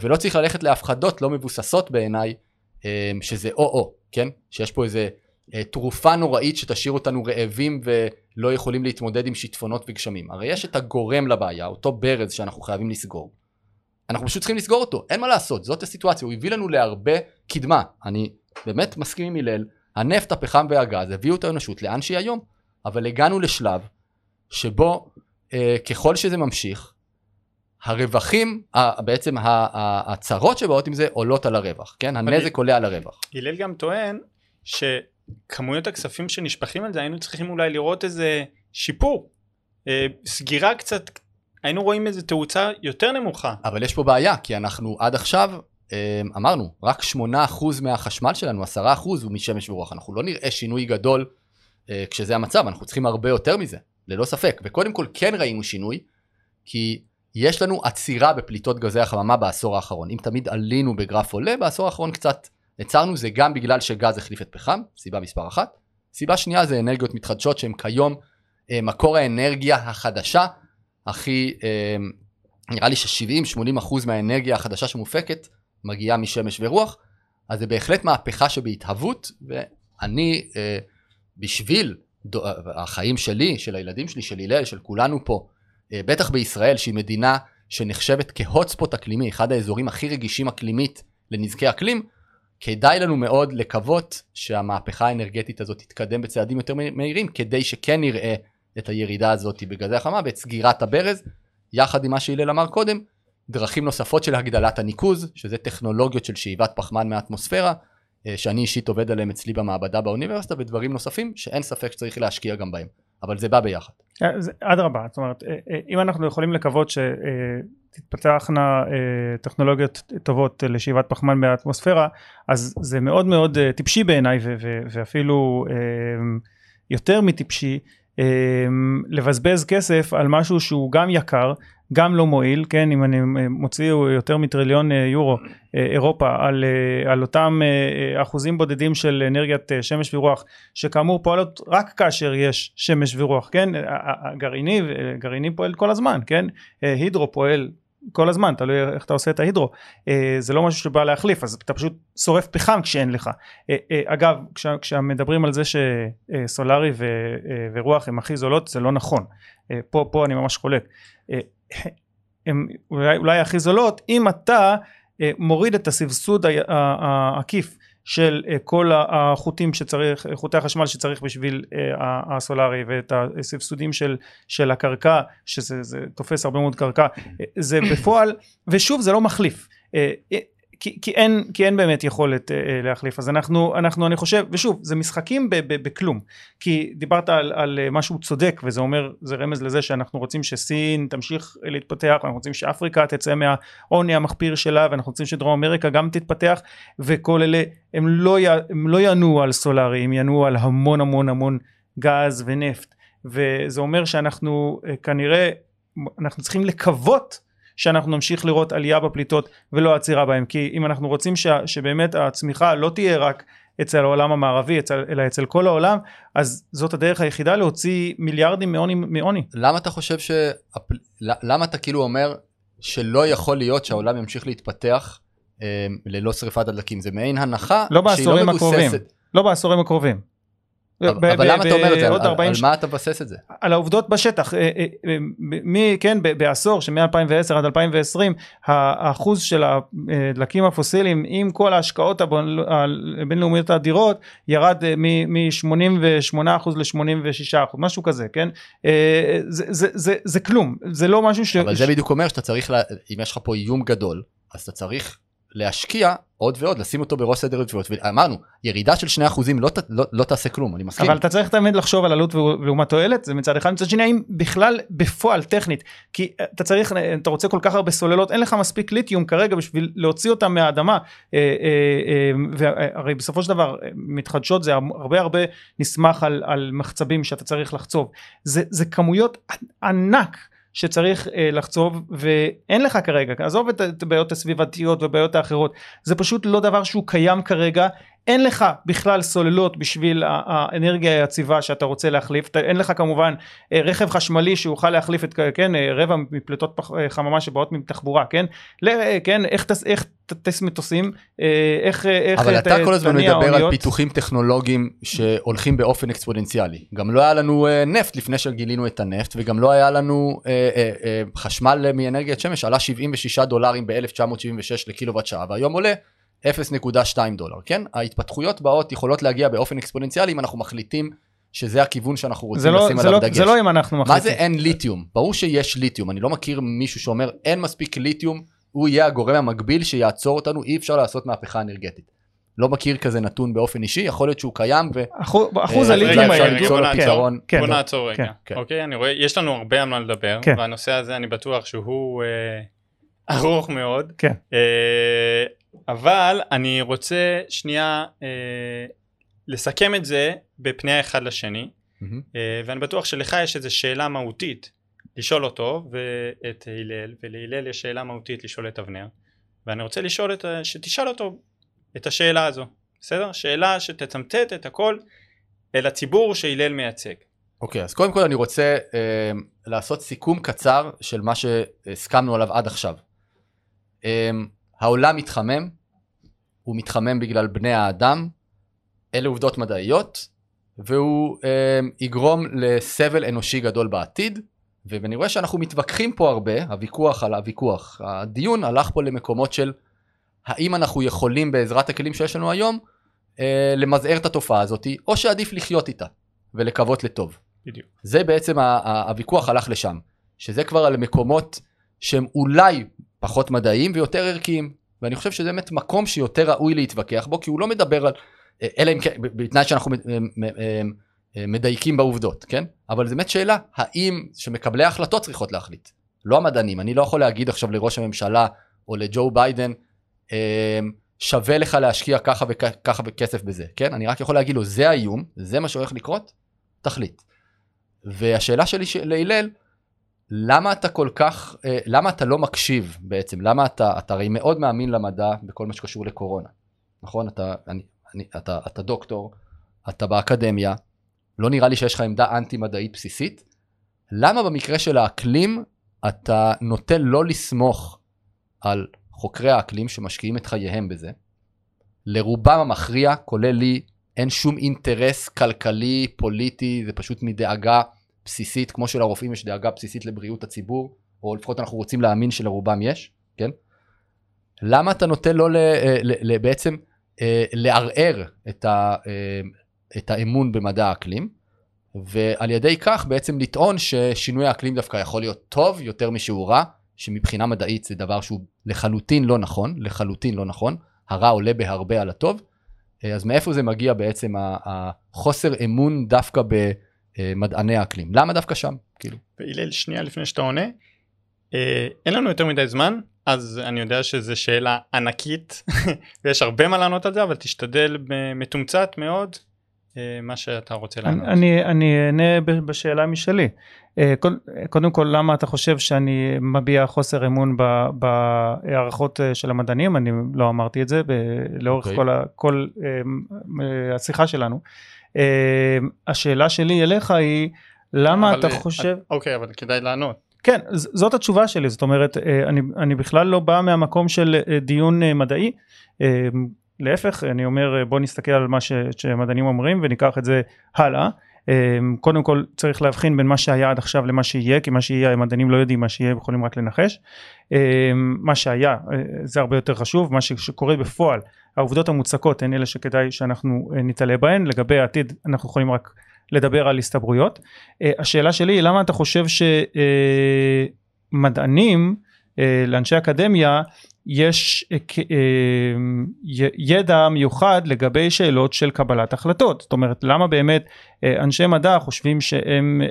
ולא צריך ללכת להפחדות לא מבוססות בעיניי, שזה או-או, כן? שיש פה איזה תרופה נוראית שתשאיר אותנו רעבים ולא יכולים להתמודד עם שיטפונות וגשמים. הרי יש את הגורם לבעיה, אותו ברז שאנחנו חייבים לסגור. אנחנו פשוט צריכים לסגור אותו, אין מה לעשות, זאת הסיטואציה, הוא הביא לנו להרבה קדמה. אני באמת מסכים עם הלל, הנפט, הפחם והגז הביאו את האנושות לאן שהיא היום, אבל הגענו לשלב שבו ככל שזה ממשיך, הרווחים, בעצם הצרות שבאות עם זה עולות על הרווח, כן? הנזק עולה על הרווח. הלל גם טוען שכמויות הכספים שנשפכים על זה, היינו צריכים אולי לראות איזה שיפור, סגירה קצת, היינו רואים איזה תאוצה יותר נמוכה. אבל יש פה בעיה, כי אנחנו עד עכשיו, אמרנו, רק 8% מהחשמל שלנו, 10% הוא משמש ורוח. אנחנו לא נראה שינוי גדול כשזה המצב, אנחנו צריכים הרבה יותר מזה, ללא ספק. וקודם כל כן ראינו שינוי, כי יש לנו עצירה בפליטות גזי החממה בעשור האחרון. אם תמיד עלינו בגרף עולה, בעשור האחרון קצת עצרנו, זה גם בגלל שגז החליף את פחם, סיבה מספר אחת. סיבה שנייה זה אנרגיות מתחדשות, שהן כיום מקור האנרגיה החדשה, הכי, נראה לי ש70-80% מהאנרגיה החדשה שמופקת, מגיעה משמש ורוח, אז זה בהחלט מהפכה שבהתהוות, ואני, בשביל החיים שלי, של הילדים שלי, של הלל, של כולנו פה, בטח בישראל, שהיא מדינה שנחשבת כהוטספוט אקלימי, אחד האזורים הכי רגישים אקלימית לנזקי אקלים, כדאי לנו מאוד לקוות שהמהפכה האנרגטית הזאת תתקדם בצעדים יותר מהירים, כדי שכן נראה את הירידה הזאת בגזי החמה, ואת סגירת הברז, יחד עם מה שהילל אמר קודם, דרכים נוספות של הגדלת הניקוז, שזה טכנולוגיות של שאיבת פחמן מהאטמוספירה, שאני אישית עובד עליהם אצלי במעבדה באוניברסיטה, ודברים נוספים שאין ספק שצריך להשקיע גם בהם. אבל זה בא ביחד. עד רבה, זאת אומרת, אם אנחנו יכולים לקוות שתתפתחנה טכנולוגיות טובות לשאיבת פחמן מהאטמוספירה, אז זה מאוד מאוד טיפשי בעיניי, ואפילו יותר מטיפשי, לבזבז כסף על משהו שהוא גם יקר, גם לא מועיל, כן, אם אני מוציא יותר מטריליון יורו, אירופה, על אותם אחוזים בודדים של אנרגיית שמש ורוח, שכאמור פועלות רק כאשר יש שמש ורוח, כן, הגרעיני פועל כל הזמן, כן, הידרו פועל כל הזמן, תלוי איך אתה עושה את ההידרו, זה לא משהו שבא להחליף, אז אתה פשוט שורף פחם כשאין לך. אגב, כשמדברים על זה שסולרי ורוח הם הכי זולות, זה לא נכון, פה אני ממש חולק, הם אולי הכי זולות, אם אתה מוריד את הסבסוד העקיף של כל החוטים שצריך, חוטי החשמל שצריך בשביל הסולרי, ואת הסבסודים של הקרקע, שזה תופס הרבה מאוד קרקע, זה בפועל, ושוב זה לא מחליף, כי אין באמת יכולת להחליף, אז אנחנו אני חושב, ושוב, זה משחקים בכלום, כי דיברת על משהו צודק, וזה אומר, זה רמז לזה שאנחנו רוצים שסין תמשיך להתפתח, אנחנו רוצים שאפריקה תצא מהעוני המחפיר שלה, ואנחנו רוצים שדרום אמריקה גם תתפתח, וכל אלה, הם לא יענו על סולארי, הם יענו על המון המון המון גז ונפט, וזה אומר שאנחנו כנראה, אנחנו צריכים לקוות, שאנחנו נמשיך לראות עלייה בפליטות ולא עצירה בהם, כי אם אנחנו רוצים שבאמת הצמיחה לא תהיה רק אצל העולם המערבי, אלא אצל כל העולם, אז זאת הדרך היחידה להוציא מיליארדים מעוני. למה אתה חושב למה אתה כאילו אומר שלא יכול להיות שהעולם ימשיך להתפתח ללא שריפת הדלקים? זה מעין הנחה שהיא לא מבוססת. לא בעשורים הקרובים. אבל למה אתה אומר את זה? על מה אתה מבסס את זה? על העובדות בשטח. בעשור, שמ-2010 עד 2020, האחוז של הדלקים הפוסיליים, עם כל ההשקעות הבינלאומיות האדירות, ירד מ-88% ל-86%, משהו כזה, כן? זה כלום, זה לא משהו ש... אבל זה בדיוק אומר שאתה צריך, אם יש לך פה איום גדול, אז אתה צריך... להשקיע עוד ועוד, לשים אותו בראש סדר עדיפויות, ואמרנו, ירידה של 2% לא תעשה כלום, אני מסכים. אבל אתה צריך תמיד לחשוב על עלות ולעומת תועלת, זה מצד אחד, מצד שני, האם בכלל בפועל טכנית, כי אתה צריך, אתה רוצה כל כך הרבה סוללות, אין לך מספיק ליתיום כרגע, בשביל להוציא אותם מהאדמה, והרי בסופו של דבר, מתחדשות זה הרבה הרבה נסמך על מחצבים שאתה צריך לחצוב, זה כמויות ענק, שצריך לחצוב, ואין לך כרגע, עזוב את הבעיות הסביבתיות ובעיות האחרות, זה פשוט לא דבר שהוא קיים כרגע, אין לך בכלל סוללות בשביל האנרגיה היציבה שאתה רוצה להחליף, אין לך כמובן רכב חשמלי שיוכל להחליף את כן, רבע מפליטות חממה שבאות מתחבורה, כן? כן, איך תטס מטוסים, איך אבל אתה כל הזמן מדבר על פיתוחים טכנולוגיים שהולכים באופן אקספוננציאלי. גם לא היה לנו נפט לפני שגילינו את הנפט, וגם לא היה לנו חשמל מאנרגיית שמש, עלה $76 ב-1976 לקילוואט שעה, והיום עולה $0.2, כן? ההתפתחויות באות יכולות להגיע באופן אקספוננציאלי אם אנחנו מחליטים שזה הכיוון שאנחנו רוצים לשים עליו דגש. זה לא אם אנחנו מחליטים. מה זה אין ליתיום? ברור שיש ליתיום, אני לא מכיר מישהו שאומר אין מספיק ליתיום, הוא יהיה הגורם המקביל שיעצור אותנו, אי אפשר לעשות מהפכה אנרגטית. לא מכיר כזה נתון באופן אישי, יכול להיות שהוא קיים ו... אחוז הליתיום האלה. בוא נעצור רגע. אוקיי, אני רואה, יש לנו הרבה על מה לדבר, והנושא הזה אני בטוח שהוא ארוך מאוד. אבל אני רוצה שנייה לסכם את זה בפנייה אחד לשני, ואני בטוח שלך יש איזו שאלה מהותית לשאול אותו ואת הלל, ולהלל יש שאלה מהותית לשאול את אבנר, ואני רוצה לשאול שתשאל אותו את השאלה הזו, בסדר? שאלה שתצמצת את הכל אל הציבור שהלל מייצג. אוקיי, אז קודם כל אני רוצה לעשות סיכום קצר של מה שהסכמנו עליו עד עכשיו. העולם מתחמם, הוא מתחמם בגלל בני האדם, אלה עובדות מדעיות, והוא יגרום לסבל אנושי גדול בעתיד, ואני רואה שאנחנו מתווכחים פה הרבה, הוויכוח על הוויכוח, הדיון הלך פה למקומות של, האם אנחנו יכולים בעזרת הכלים שיש לנו היום, למזער את התופעה הזאת, או שעדיף לחיות איתה, ולקוות לטוב. בדיוק. זה בעצם, הוויכוח הלך לשם, שזה כבר על מקומות שהם אולי, פחות מדעיים ויותר ערכיים, ואני חושב שזה באמת מקום שיותר ראוי להתווכח בו, כי הוא לא מדבר על, אלא אם בתנאי שאנחנו מדייקים בעובדות, כן? אבל זו באמת שאלה, האם שמקבלי ההחלטות צריכות להחליט? לא המדענים, אני לא יכול להגיד עכשיו לראש הממשלה, או לג'ו ביידן, שווה לך להשקיע ככה וככה וכסף בזה, כן? אני רק יכול להגיד לו, זה האיום, זה מה שהולך לקרות, תחליט. והשאלה שלי להלל, למה אתה כל כך, למה אתה לא מקשיב בעצם? למה אתה הרי מאוד מאמין למדע בכל מה שקשור לקורונה, נכון? אתה דוקטור, אתה באקדמיה, לא נראה לי שיש לך עמדה אנטי-מדעית בסיסית. למה במקרה של האקלים אתה נוטה לא לסמוך על חוקרי האקלים שמשקיעים את חייהם בזה? לרובם המכריע, כולל לי, אין שום אינטרס כלכלי, פוליטי, זה פשוט מדאגה בסיסית, כמו שלרופאים יש דאגה בסיסית לבריאות הציבור, או לפחות אנחנו רוצים להאמין שלרובם יש, כן? למה אתה נוטה לא בעצם לערער את האמון במדע האקלים, ועל ידי כך בעצם לטעון ששינוי האקלים דווקא יכול להיות טוב יותר משהוא רע, שמבחינה מדעית זה דבר שהוא לחלוטין לא נכון, לחלוטין לא נכון, הרע עולה בהרבה על הטוב, אז מאיפה זה מגיע בעצם החוסר אמון דווקא ב... מדעני האקלים. למה דווקא שם? כאילו. והילל, שנייה לפני שאתה עונה, אין לנו יותר מדי זמן, אז אני יודע שזו שאלה ענקית, ויש הרבה מה לענות על זה, אבל תשתדל מתומצת מאוד, מה שאתה רוצה לענות. אני אענה בשאלה משלי. קודם כל, למה אתה חושב שאני מביע חוסר אמון בהערכות של המדענים? אני לא אמרתי את זה, לאורך כל השיחה שלנו. השאלה שלי אליך היא, למה אתה חושב... אוקיי, אבל כדאי לענות. כן, זאת התשובה שלי, זאת אומרת, אני בכלל לא בא מהמקום של דיון מדעי, להפך, אני אומר, בוא נסתכל על מה שמדענים אומרים, וניקח את זה הלאה. קודם כל, צריך להבחין בין מה שהיה עד עכשיו למה שיהיה, כי מה שיהיה, המדענים לא יודעים מה שיהיה, יכולים רק לנחש. מה שהיה, זה הרבה יותר חשוב, מה שקורה בפועל, העובדות המוצקות הן אלה שכדאי שאנחנו נתעלה בהן, לגבי העתיד אנחנו יכולים רק לדבר על הסתברויות. השאלה שלי היא למה אתה חושב שמדענים, לאנשי אקדמיה, יש ידע מיוחד לגבי שאלות של קבלת החלטות, זאת אומרת למה באמת אנשי מדע חושבים שהם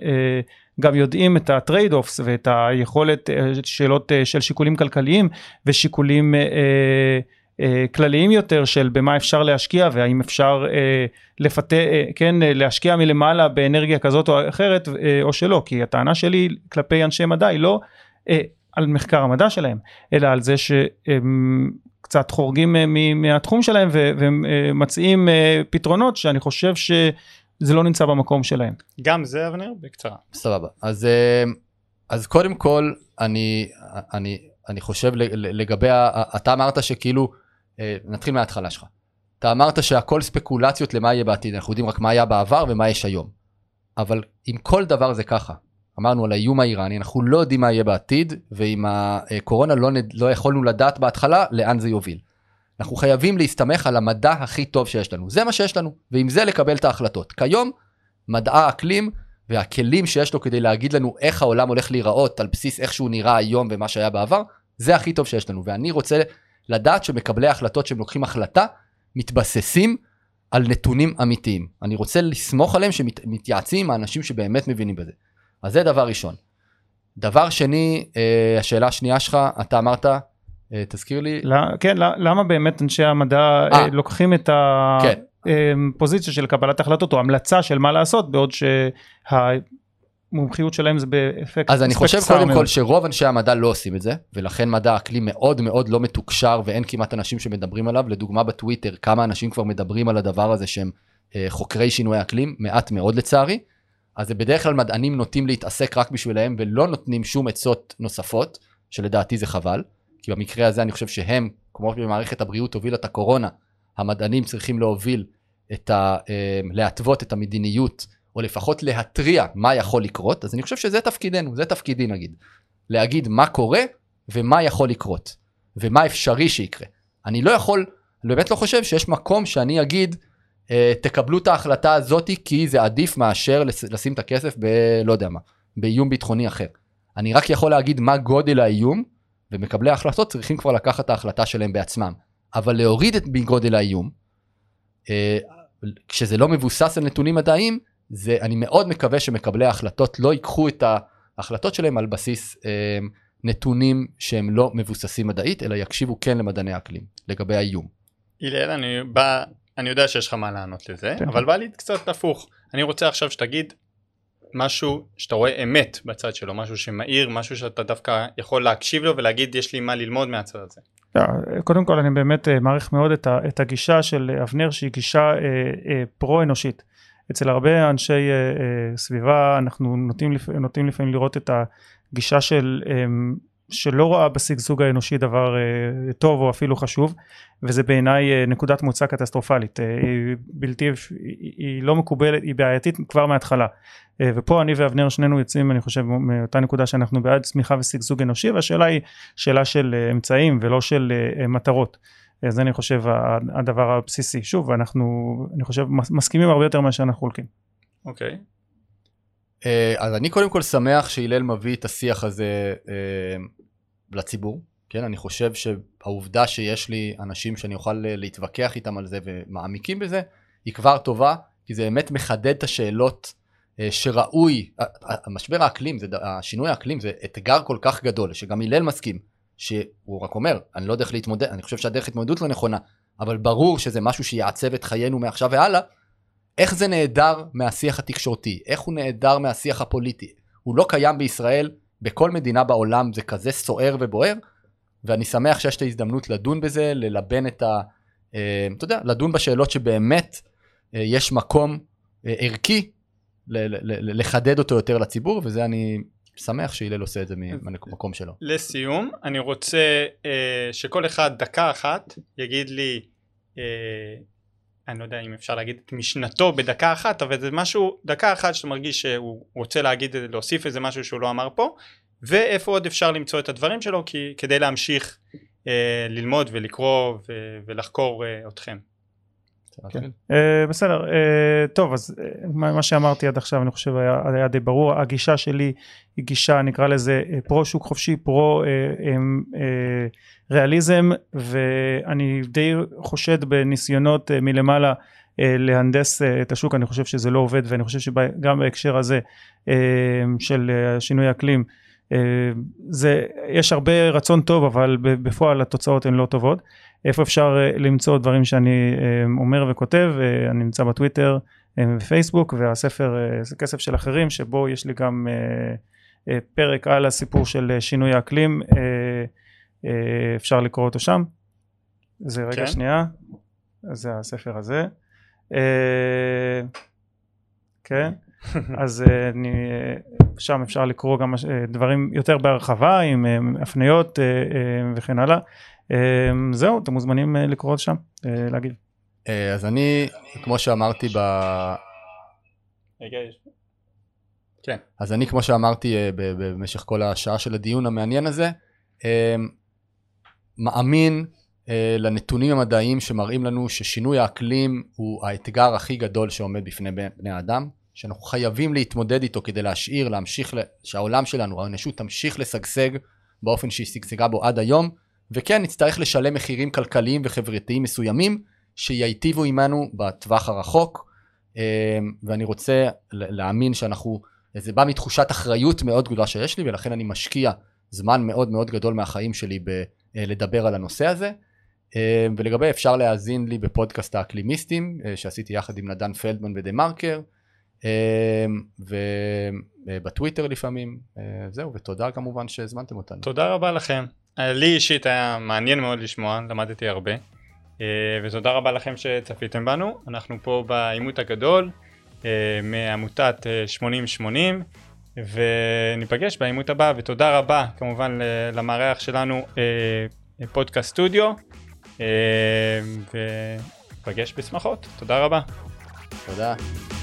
גם יודעים את הטרייד אופס ואת היכולת שאלות של שיקולים כלכליים ושיקולים כלליים יותר של במה אפשר להשקיע, והאם אפשר להשקיע מלמעלה באנרגיה כזאת או אחרת, או שלא, כי הטענה שלי כלפי אנשי מדע היא לא על מחקר המדע שלהם, אלא על זה שהם קצת חורגים מהתחום שלהם, והם מציעים פתרונות שאני חושב שזה לא נמצא במקום שלהם. גם זה אבנר, בקצרה. סבבה, אז קודם כל, אני חושב לגבי, אתה אמרת שכאילו, נתחיל מההתחלה שלך, אתה אמרת שהכל ספקולציות למה יהיה בעתיד, אנחנו יודעים רק מה היה בעבר ומה יש היום, אבל עם כל דבר זה ככה, אמרנו על האיום האיראני, אנחנו לא יודעים מה יהיה בעתיד, ועם הקורונה לא יכולנו לדעת בהתחלה לאן זה יוביל. אנחנו חייבים להסתמך על המדע הכי טוב שיש לנו, זה מה שיש לנו, ועם זה לקבל את ההחלטות. כיום, מדעי האקלים והכלים שיש לו כדי להגיד לנו איך העולם הולך להיראות, על בסיס איך שהוא נראה היום ומה שהיה בעבר, זה הכי טוב שיש לנו, ואני רוצה לדעת שמקבלי ההחלטות שהם לוקחים החלטה, מתבססים על נתונים אמיתיים. אני רוצה לסמוך עליהם שמתייעצים עם האנשים שבאמת מבינים בזה. אז זה דבר ראשון. דבר שני, השאלה השנייה שלך, אתה אמרת, תזכיר לי. כן, למה באמת אנשי המדע לוקחים את הפוזיציה של קבלת החלטות, או המלצה של מה לעשות, בעוד שהמומחיות שלהם זה באפקט. אז אני חושב קודם כל שרוב אנשי המדע לא עושים את זה, ולכן מדע אקלים מאוד מאוד לא מתוקשר, ואין כמעט אנשים שמדברים עליו. לדוגמה בטוויטר, כמה אנשים כבר מדברים על הדבר הזה שהם חוקרי שינוי אקלים, מעט מאוד לצערי. אז זה בדרך כלל מדענים נוטים להתעסק רק בשבילהם, ולא נותנים שום עצות נוספות, שלדעתי זה חבל, כי במקרה הזה אני חושב שהם, כמו שבמערכת הבריאות הובילה את הקורונה, המדענים צריכים להוביל, להתוות את המדיניות, או לפחות להטריע מה יכול לקרות, אז אני חושב שזה תפקידנו, זה תפקידי נגיד, להגיד מה קורה, ומה יכול לקרות, ומה אפשרי שיקרה. אני לא יכול, באמת לא חושב שיש מקום שאני אגיד, תקבלו את ההחלטה הזאת כי זה עדיף מאשר לשים את הכסף בלא יודע מה, באיום ביטחוני אחר. אני רק יכול להגיד מה גודל האיום, ומקבלי ההחלטות צריכים כבר לקחת את ההחלטה שלהם בעצמם. אבל להוריד את גודל האיום, כשזה לא מבוסס על נתונים מדעיים, אני מאוד מקווה שמקבלי ההחלטות לא ייקחו את ההחלטות שלהם על בסיס נתונים שהם לא מבוססים מדעית, אלא יקשיבו כן למדעני האקלים, לגבי האיום. הלל, אני יודע שיש לך מה לענות לזה, אבל בא לי קצת הפוך. אני רוצה עכשיו שתגיד משהו שאתה רואה אמת בצד שלו, משהו שמאיר, משהו שאתה דווקא יכול להקשיב לו ולהגיד יש לי מה ללמוד מהצד הזה. קודם כל אני באמת מעריך מאוד את הגישה של אבנר, שהיא גישה פרו-אנושית. אצל הרבה אנשי סביבה אנחנו נוטים לפעמים לראות את הגישה של שלא רואה בסגזוג האנושי דבר טוב או אפילו חשוב, וזה בעיניי נקודת מוצא קטסטרופלית, היא לא מקובלת, היא בעייתית כבר מההתחלה, ופה אני ואבנר שנינו יוצאים אני חושב מאותה נקודה שאנחנו בעד צמיחה וסגזוג אנושי, והשאלה היא שאלה של אמצעים ולא של מטרות, אז אני חושב הדבר הבסיסי, שוב אנחנו אני חושב מסכימים הרבה יותר מה שאנחנו חולקים. אוקיי. אז אני קודם כל שמח שהילל מביא את השיח הזה לציבור, כן? אני חושב שהעובדה שיש לי אנשים שאני אוכל להתווכח איתם על זה ומעמיקים בזה, היא כבר טובה, כי זה באמת מחדד את השאלות שראוי, המשבר האקלים, השינוי האקלים זה אתגר כל כך גדול, שגם הילל מסכים, שהוא רק אומר, אני לא יודע איך להתמודד, אני חושב שהדרך התמודדות לא נכונה, אבל ברור שזה משהו שיעצב את חיינו מעכשיו והלאה, איך זה נהדר מהשיח התקשורתי, איך הוא נהדר מהשיח הפוליטי, הוא לא קיים בישראל, בכל מדינה בעולם זה כזה סוער ובוער, ואני שמח שיש את ההזדמנות לדון בזה, ללבן את אתה יודע, לדון בשאלות שבאמת יש מקום ערכי, לחדד אותו יותר לציבור, וזה אני שמח שהילל עושה את זה ממקום שלו. לסיום, אני רוצה שכל אחד דקה אחת יגיד לי, אני לא יודע אם אפשר להגיד את משנתו בדקה אחת, אבל זה משהו, דקה אחת שאתה מרגיש שהוא רוצה להגיד, להוסיף איזה משהו שהוא לא אמר פה, ואיפה עוד אפשר למצוא את הדברים שלו, כדי להמשיך ללמוד ולקרוא ולחקור אתכם. בסדר, טוב, אז מה שאמרתי עד עכשיו אני חושב היה די ברור, הגישה שלי היא גישה נקרא לזה פרו שוק חופשי, פרו ריאליזם, ואני די חושד בניסיונות מלמעלה להנדס את השוק, אני חושב שזה לא עובד, ואני חושב שגם בהקשר הזה של שינוי אקלים יש הרבה רצון טוב, אבל בפועל התוצאות הן לא טובות. איפה אפשר למצוא דברים שאני אומר וכותב? אני נמצא בטוויטר ופייסבוק, והספר כסף של אחרים, שבו יש לי גם פרק על הסיפור של שינוי האקלים, אפשר לקרוא אותו שם. זה רגע שנייה, זה הספר הזה. כן, אז שם אפשר לקרוא גם דברים יותר בהרחבה, עם הפניות וכן הלאה. זהו, אתם מוזמנים לקרוא שם, להגיב. אז אני, כמו שאמרתי במשך כל השעה של הדיון המעניין הזה, מאמין לנתונים המדעיים שמראים לנו ששינוי האקלים הוא האתגר הכי גדול שעומד בפני בני האדם, שאנחנו חייבים להתמודד איתו כדי להמשיך, שהעולם שלנו, האנושות תמשיך לסגסג באופן שהיא סגסגה בו עד היום, וכן נצטרך לשלם מחירים כלכליים וחברתיים מסוימים שייטיבו עמנו בטווח הרחוק, ואני רוצה להאמין שאנחנו, זה בא מתחושת אחריות מאוד גדולה שיש לי, ולכן אני משקיע זמן מאוד מאוד גדול מהחיים שלי לדבר על הנושא הזה. ולגבי אפשר להאזין לי בפודקאסט האקלימיסטים שעשיתי יחד עם נתן פלדמן בדמרקר, ובטוויטר לפעמים. זהו, ותודה כמובן שהזמנתם אותנו. תודה רבה לכם. לי אישית היה מעניין מאוד לשמוע, למדתי הרבה, ותודה רבה לכם שצפיתם בנו. אנחנו פה בעימות הגדול מעמותת 80/80, וניפגש בעימות הבא. ותודה רבה כמובן למארח שלנו, פודקאסט סטודיו, וניפגש בשמחות. תודה רבה. תודה.